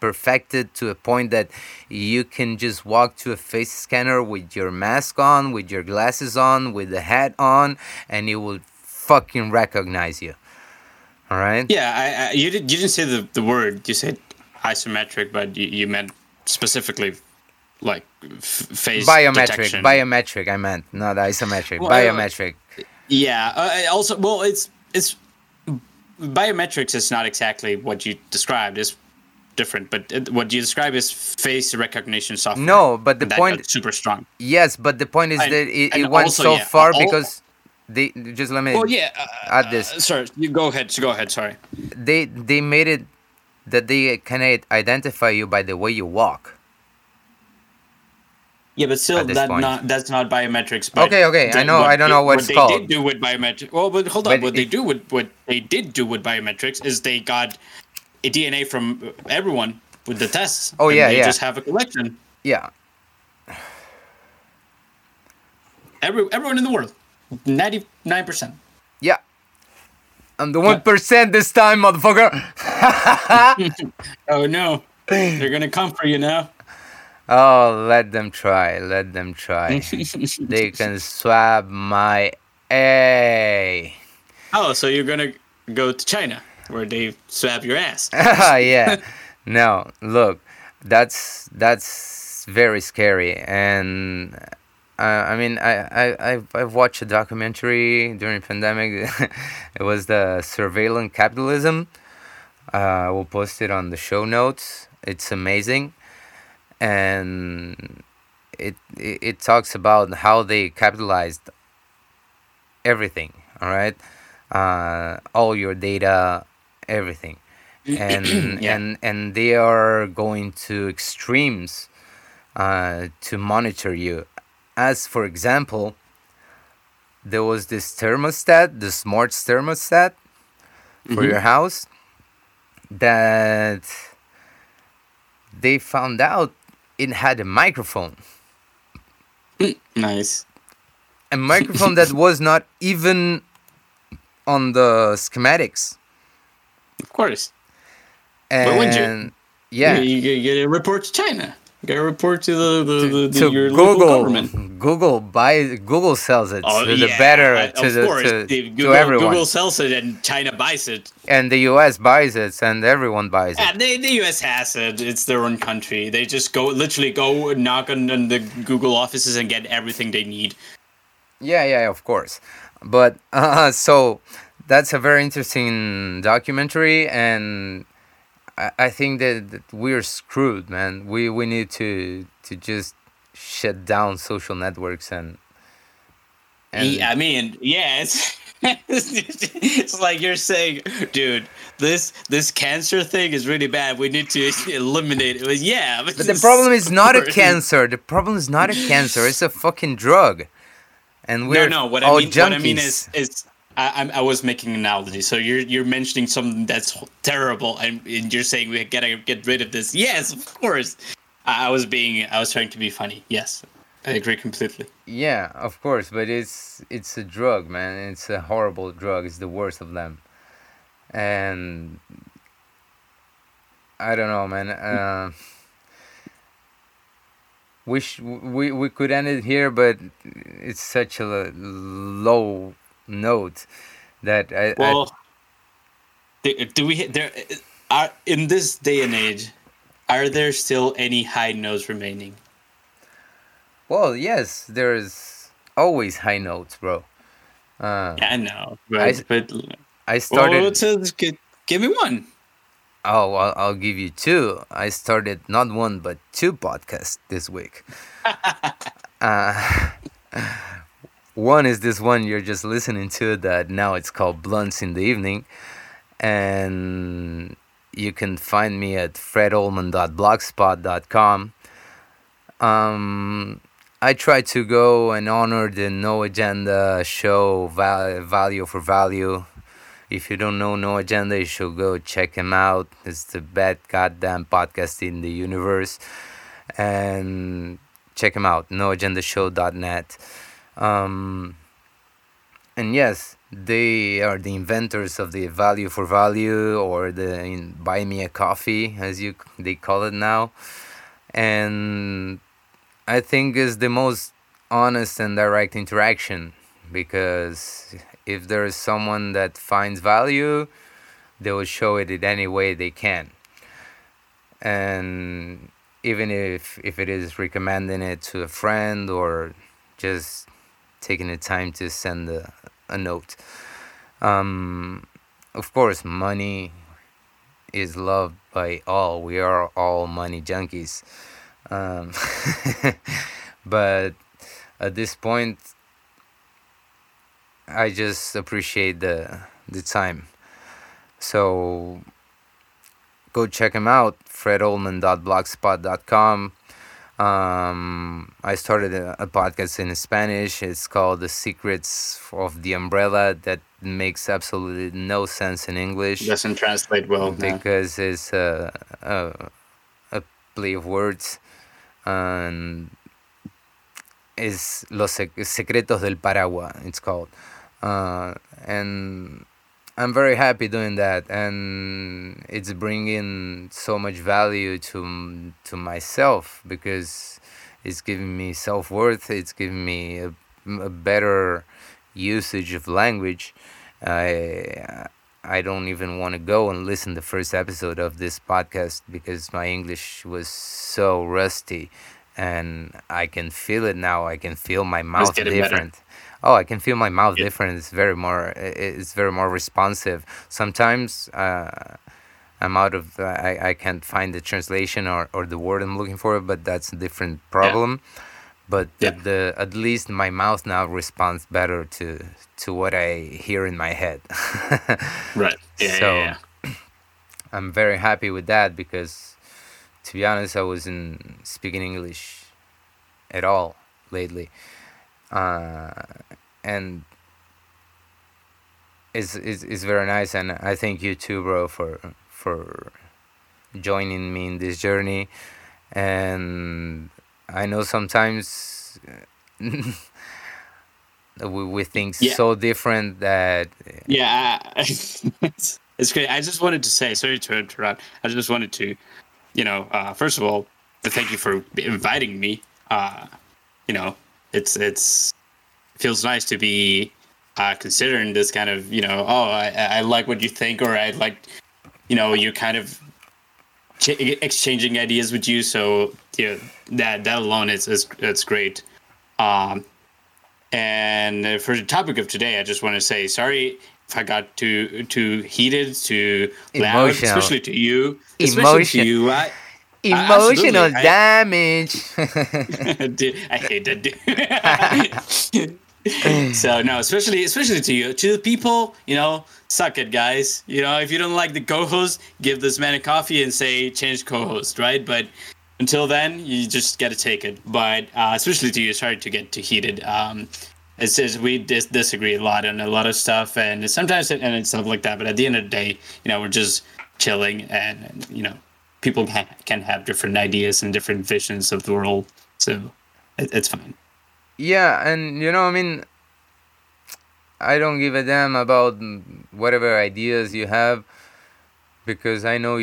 perfected to a point that you can just walk to a face scanner with your mask on, with your glasses on, with the hat on, and it will fucking recognize you. All right? Yeah, you didn't say the word. You said isometric, but you meant specifically like face detection. Biometric, I meant, not isometric. Well, biometric. It's biometrics is not exactly what you described. It's different, but what you describe is face recognition software. No, but the point is super strong. Yes, but the point is that it went so far because they just let me add this. Sorry, you go ahead. Sorry, they made it that they can identify you by the way you walk. Yeah, but still, that's not biometrics. But okay, I know. I don't know what it's called. What they did do with biometrics. Well, but hold on. What they did do with biometrics is they got a DNA from everyone with the tests. Oh, yeah, They just have a collection. Yeah. Everyone in the world. 99%. Yeah. I'm the 1% this time, motherfucker. Oh, no. They're going to come for you now. Oh, let them try. They can swab my A. Oh, so you're going to go to China, where they slap your ass. Yeah. No, look, that's very scary. And I mean, I watched a documentary during the pandemic. It was the Surveillance Capitalism. I will post it on the show notes. It's amazing. And it talks about how they capitalized everything, all right? All your data, everything, and and they are going to extremes to monitor you. As for example, there was this thermostat, the smart thermostat for your house, that they found out it had a microphone. Nice. a microphone that was not even on the schematics. Of course. And why wouldn't you? Yeah. You get a report to China. You got to report to your Google, local government. Google sells it. Oh, so yeah, the better to everyone. Google sells it and China buys it. And the U.S. buys it and everyone buys it. And the U.S. has it. It's their own country. They just go and knock on the Google offices and get everything they need. Yeah, of course. But so that's a very interesting documentary, and I think that we're screwed, man. We need to just shut down social networks and yeah, I mean, yeah, it's like you're saying, dude, this cancer thing is really bad. We need to eliminate it. Yeah, but the problem is not a cancer. The problem is not a cancer. It's a fucking drug, and we're what I mean is. I was making an analogy. So you're mentioning something that's terrible, and you're saying we gotta get rid of this. Yes, of course. I was trying to be funny. Yes, I agree completely. Yeah, of course. But it's a drug, man. It's a horrible drug. It's the worst of them. And I don't know, man. We could end it here, but it's such a low note that are in this day and age, are there still any high notes remaining? Well, yes, there's always high notes, bro. I know, but I started. Well, give me one. Oh, well, I'll give you two. I started not one but two podcasts this week. One is this one you're just listening to that now it's called Blunts in the Evening. And you can find me at fredoldman.blogspot.com. I try to go and honor the No Agenda show, Value for Value. If you don't know No Agenda, you should go check him out. It's the best goddamn podcast in the universe. And check him out, noagendashow.net. And yes, they are the inventors of the value for value, or the buy me a coffee, as they call it now. And I think is the most honest and direct interaction, because if there is someone that finds value, they will show it in any way they can. And even if it is recommending it to a friend or just taking the time to send a note. Of course, money is loved by all. We are all money junkies. But at this point, I just appreciate the time. So go check him out, fredoldman.blogspot.com. I started a podcast in Spanish. It's called The Secrets of the Umbrella. That makes absolutely no sense in English. It doesn't translate well. Because it's a play of words. And it's los secretos del paraguas, it's called. And I'm very happy doing that, and it's bringing so much value to myself, because it's giving me self-worth, it's giving me a better usage of language. I don't even want to go and listen to the first episode of this podcast because my English was so rusty, and I can feel it now. I can feel my mouth different. Better. Oh, I can feel my mouth different. It's very more responsive. Sometimes I'm out of I can't find the translation or the word I'm looking for, but that's a different problem. Yeah. But at least my mouth now responds better to what I hear in my head. Right. Yeah, so I'm very happy with that, because to be honest, I wasn't speaking English at all lately. And it's very nice, and I thank you too, bro, for joining me in this journey. And I know sometimes with things so different that... It's great. I just wanted to say, sorry to interrupt. I just wanted to, first of all, thank you for inviting me. It feels nice to be considering this kind of, I like what you think, or I like, you're kind of exchanging ideas with you. So that alone is great. And for the topic of today, I just want to say sorry. I got too heated, too loud, emotional. Especially to you. Emotional damage. Dude, I hate that dude. So no, especially to you, to the people. Suck it, guys. If you don't like the co-host, give this man a coffee and say change co-host, right? But until then, you just gotta take it. But especially to you, sorry to get too heated. It says we disagree a lot on a lot of stuff, and sometimes and stuff like that. But at the end of the day, we're just chilling, and people can have different ideas and different visions of the world, so it's fine. Yeah, and I don't give a damn about whatever ideas you have, because I know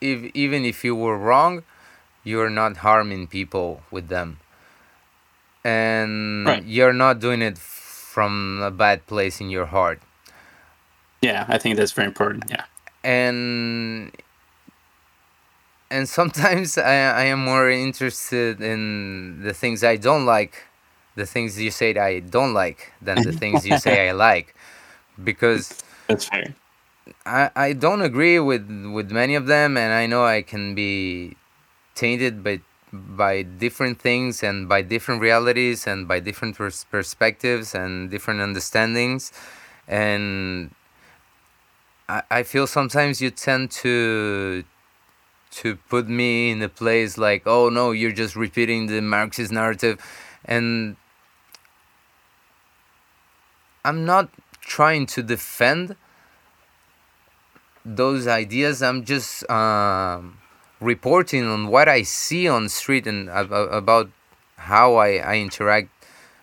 even if you were wrong, you're not harming people with them. And You're not doing it from a bad place in your heart. Yeah, I think that's very important. Yeah. And sometimes I am more interested in the things I don't like, the things you say I don't like, than the things you say I like. Because that's fair. I don't agree with many of them, and I know I can be tainted by different things, and by different realities, and by different perspectives, and different understandings. And I feel sometimes you tend to put me in a place like, oh no, you're just repeating the Marxist narrative. And I'm not trying to defend those ideas. I'm just reporting on what I see on the street, and about how I interact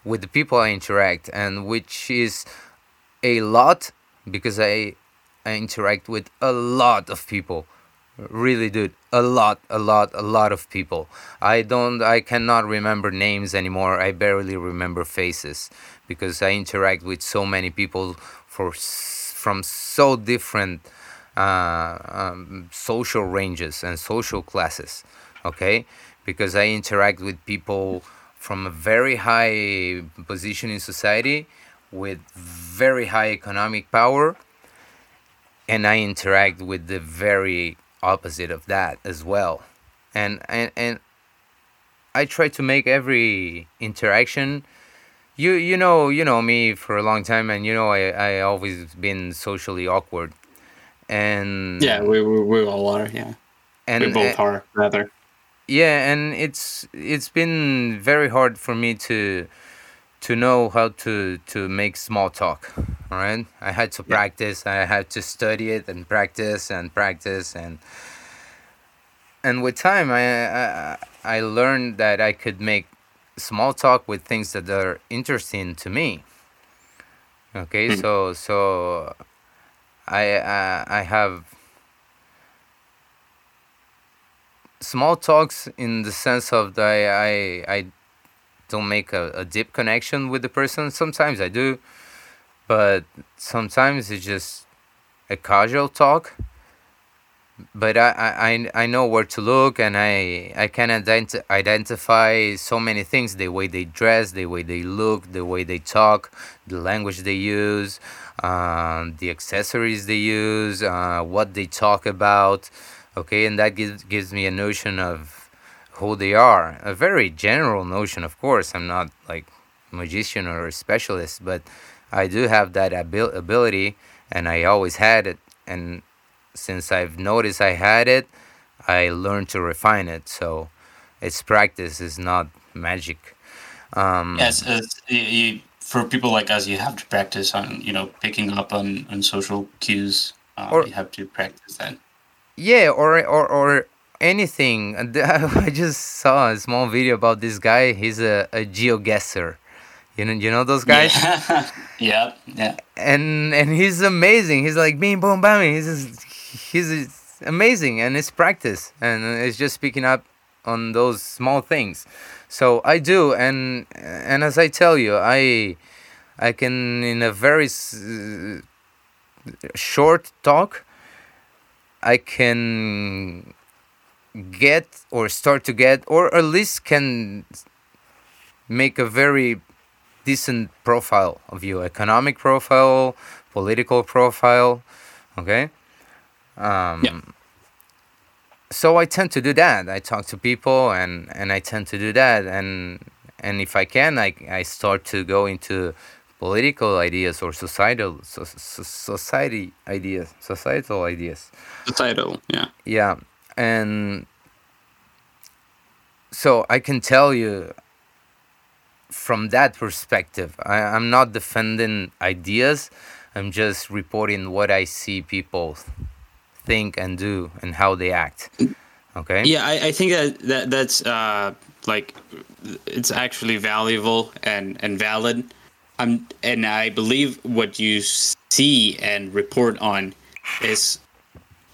with the people I interact, and which is a lot, because I interact with a lot of people. Really, dude, a lot of people. I cannot remember names anymore. I barely remember faces, because I interact with so many people from so different social ranges and social classes, okay? Because I interact with people from a very high position in society, with very high economic power, and I interact with the very opposite of that as well. And I try to make every interaction. You know me for a long time, and I always been socially awkward. And yeah, we all are. Yeah, and we both are, rather. Yeah, and it's been very hard for me to know how to make small talk. All right, I had to practice. I had to study it and practice, and with time, I learned that I could make small talk with things that are interesting to me. Okay, so. I have small talks in the sense of that I don't make a deep connection with the person. Sometimes I do, but sometimes it's just a casual talk. But I know where to look, and I can identify so many things: the way they dress, the way they look, the way they talk, the language they use, the accessories they use, what they talk about. Okay, and that gives me a notion of who they are. A very general notion, of course. I'm not like a magician or a specialist, but I do have that ability, and I always had it. And since I've noticed I had it, I learned to refine it. So it's practice, it's not magic. For people like us, you have to practice on, picking up on social cues. You have to practice that. Yeah, or anything. I just saw a small video about this guy. He's a geoguesser. You know those guys? Yeah. yeah. And he's amazing. He's like bing boom bam. He's amazing, and it's practice, and it's just picking up on those small things. So I do, and as I tell you, I can in a very short talk, I can get or start to get, or at least can make a very decent profile of you, economic profile, political profile, okay? Yeah. So I tend to do that. I talk to people and I tend to do that. And if I can, I start to go into political ideas or societal ideas. Societal, yeah. Yeah. And so I can tell you from that perspective, I'm not defending ideas. I'm just reporting what I see people think and do and how they act. Okay. Yeah, I think that's like it's actually valuable and valid. And I believe what you see and report on is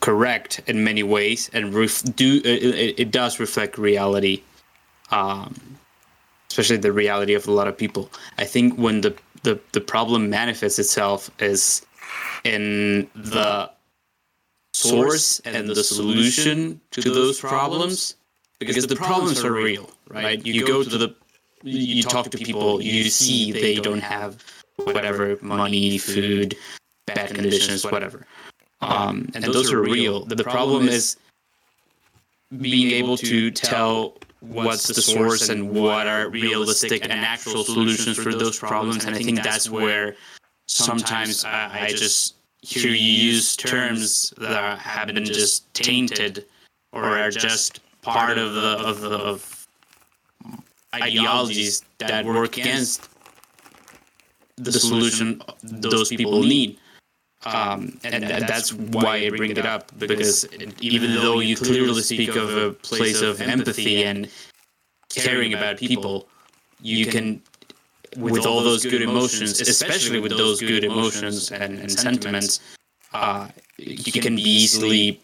correct in many ways, and it does reflect reality, especially the reality of a lot of people. I think when the problem manifests itself is in the source and the solution to those problems, because the problems are real, right? You go to you talk to people, you see they don't have whatever, money, food, bad conditions, whatever. And those are real. The problem is being able to tell what's the source and what are realistic and actual solutions for those problems. And I think that's where sometimes I just hear you use terms that have been just tainted or are just part of ideologies that work against the solution those people need. And that's why I bring it up, because even though you clearly speak of a place of empathy and caring about people, you can, with all those good emotions, especially with those good emotions and sentiments, you can be easily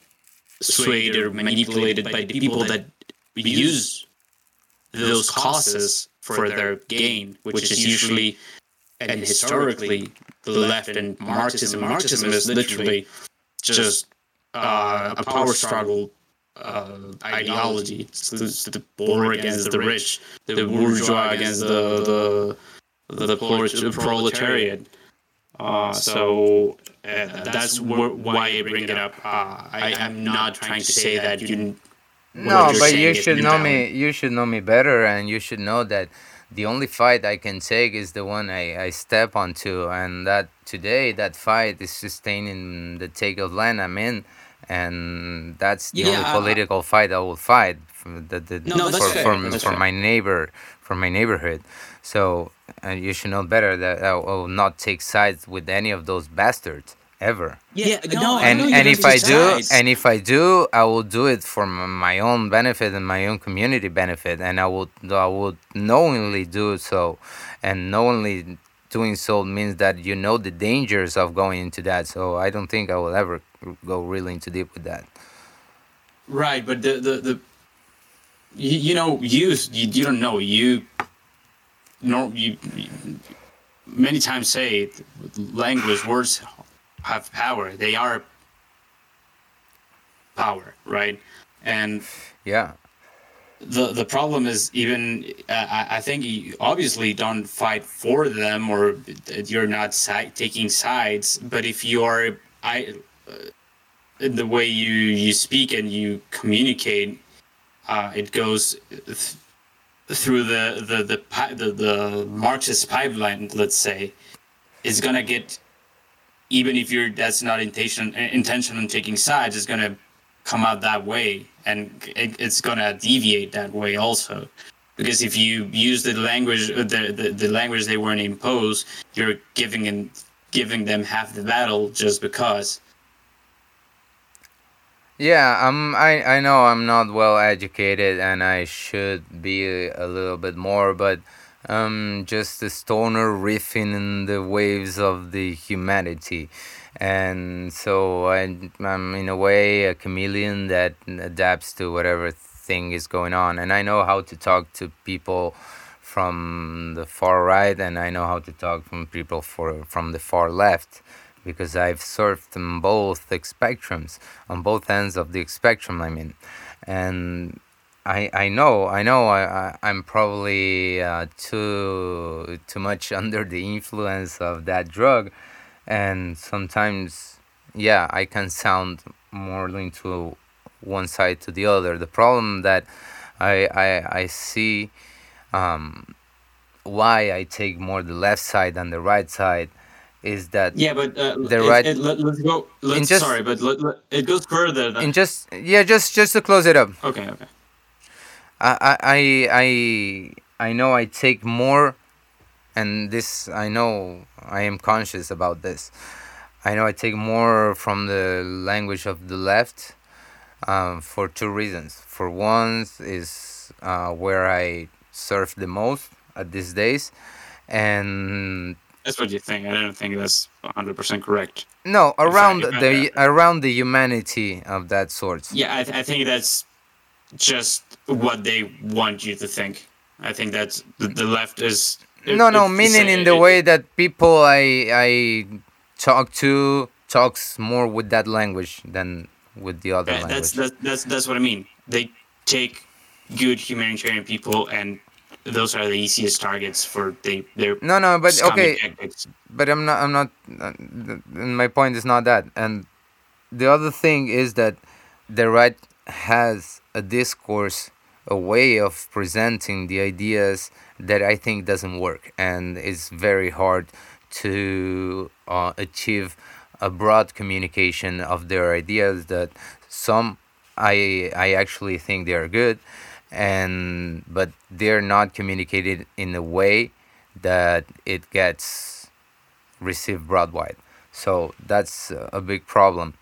swayed or manipulated by the people that use those causes for their gain, which is usually and historically the left and Marxism. Marxism is literally just a power struggle ideology. It's the poor against the rich, the bourgeois against the proletariat. That's why I bring it up. I'm not trying to say that you. No, but you should know me. You should know me better, and you should know that the only fight I can take is the one I step onto, and that today that fight is sustaining the take of land I'm in, and that's the only political fight I will fight for my neighbor, for my neighborhood. So you should know better that I will not take sides with any of those bastards ever. Yeah, no, and if I do, I will do it for my own benefit and my own community benefit, and I would knowingly do so, and knowingly doing so means that you know the dangers of going into that. So I don't think I will ever go really into deep with that. Right, but the you don't know you many times say language words have power. They are power, right? And yeah, the problem is even I think you obviously don't fight for them, or you're not taking sides. But if you are, in the way you speak and you communicate, it goes through the Marxist pipeline. Let's say it's gonna get. Even if that's not intention on taking sides, it's gonna come out that way, and it's gonna deviate that way also, because if you use the language, the language they weren't imposed, you're giving them half the battle just because. Yeah, I know I'm not well educated, and I should be a little bit more, but just a stoner riffing in the waves of the humanity. And so I'm in a way a chameleon that adapts to whatever thing is going on. And I know how to talk to people from the far right, and I know how to talk from people from the far left, because I've surfed on both spectrums, on both ends of the spectrum, I mean. And I'm probably too much under the influence of that drug, and sometimes, yeah, I can sound more leaned to one side to the other. The problem that I see, why I take more the left side than the right side, is that it goes further than... just to close it up. Okay. I know I take more, and this, I know I am conscious about this. I know I take more from the language of the left, for two reasons. For one is where I surf the most at these days, and that's what you think. I don't think that's 100% correct. No, around the humanity of that sort. Yeah, I think that's just what they want you to think. I think that's the left is... the way that people I talk to talks more with that language than with the other language. That's what I mean. They take good humanitarian people, and those are the easiest targets for their tactics. But I'm not, my point is not that. And the other thing is that the right has a discourse, a way of presenting the ideas that I think doesn't work, and it's very hard to achieve a broad communication of their ideas. That some I actually think they are good, but they're not communicated in a way that it gets received broadwide. So that's a big problem.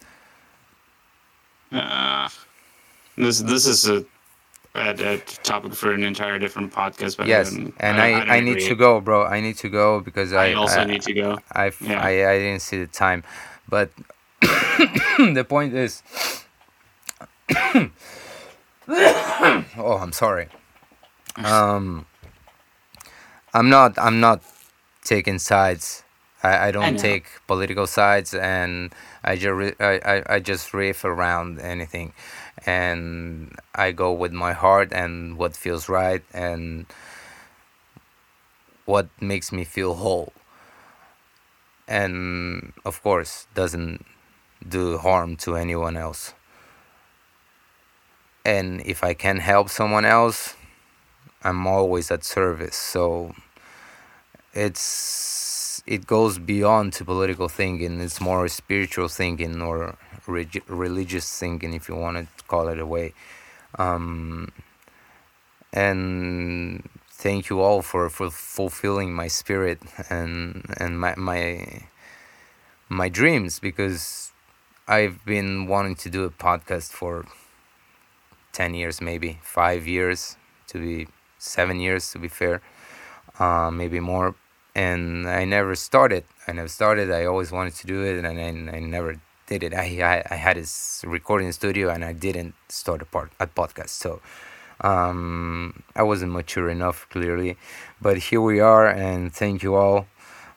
This is a topic for an entire different podcast. But yes, I need to go, bro. I need to go because I also need to go. I didn't see the time, but the point is... oh, I'm sorry. I'm not taking sides. I don't take political sides, and I just riff around anything. And I go with my heart and what feels right and what makes me feel whole. And of course, doesn't do harm to anyone else. And if I can help someone else, I'm always at service. So it goes beyond to political thinking. It's more spiritual thinking, or religious thinking, if you want to call it a way. And thank you all for fulfilling my spirit and my dreams, because I've been wanting to do a podcast for 10 years, maybe 5 years, to be 7 years, to be fair, maybe more. And I never started. I always wanted to do it, and I never did it. I had this recording studio, and I didn't start a podcast. So I wasn't mature enough, clearly. But here we are, and thank you all.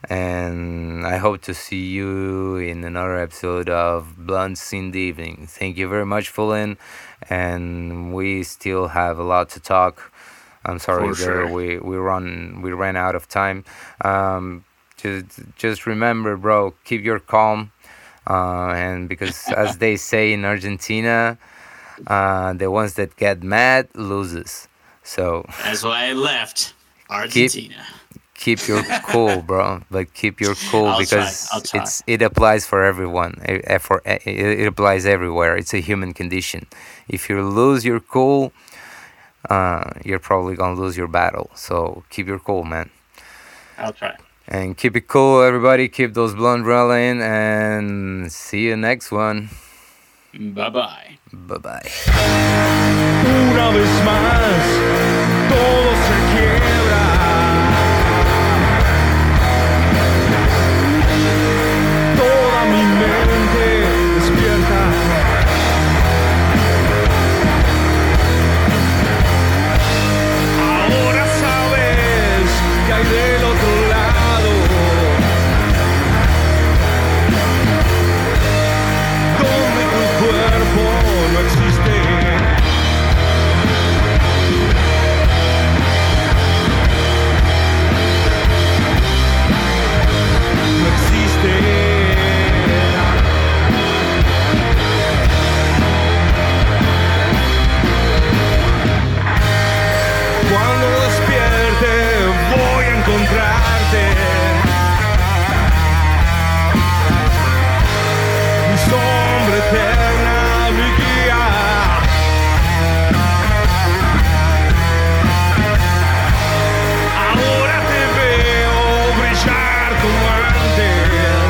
And I hope to see you in another episode of Blunts in the Evening. Thank you very much, Fulin. And we still have a lot to talk. I'm sorry, sure. We ran out of time. Just remember, bro, keep your calm. And because, as they say in Argentina, the ones that get mad loses. So that's why I left Argentina. Keep your cool, bro. But keep your cool, because I'll try. It applies for everyone. It applies everywhere. It's a human condition. If you lose your cool, you're probably gonna lose your battle. So keep your cool, man. I'll try. And keep it cool, everybody. Keep those blonde rolling, and see you next one. Bye-bye. Bye-bye. Una vez más, todo se quiebra. despierte voy a encontrarte. Mi sombra eterna, mi guía. Ahora te veo brillar como antes.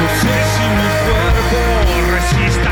No sé si mi cuerpo resista.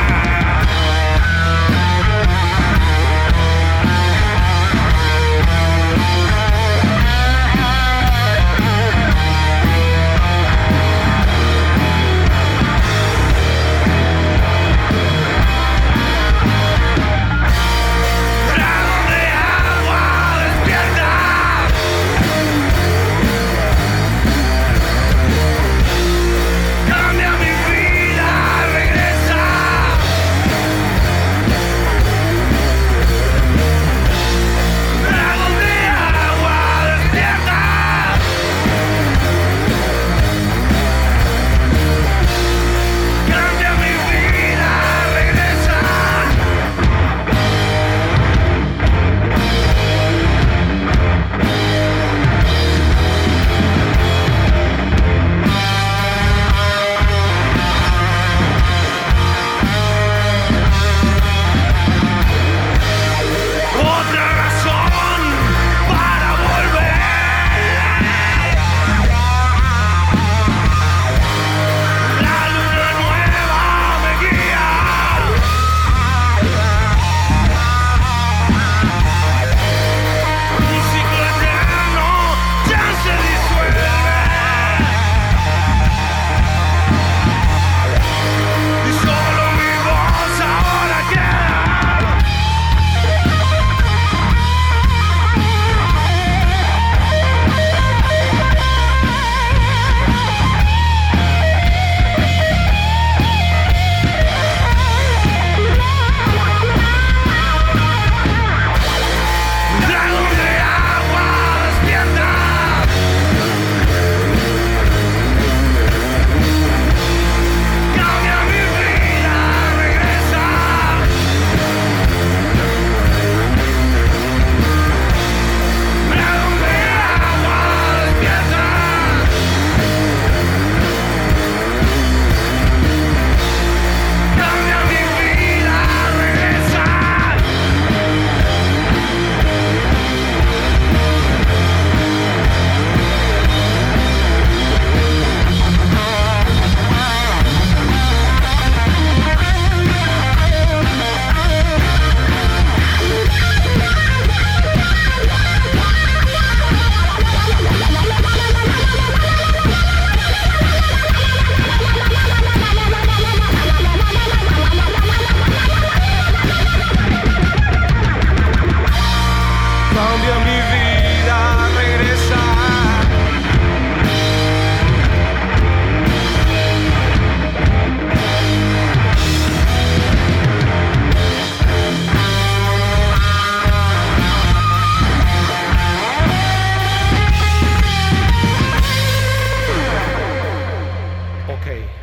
Okay.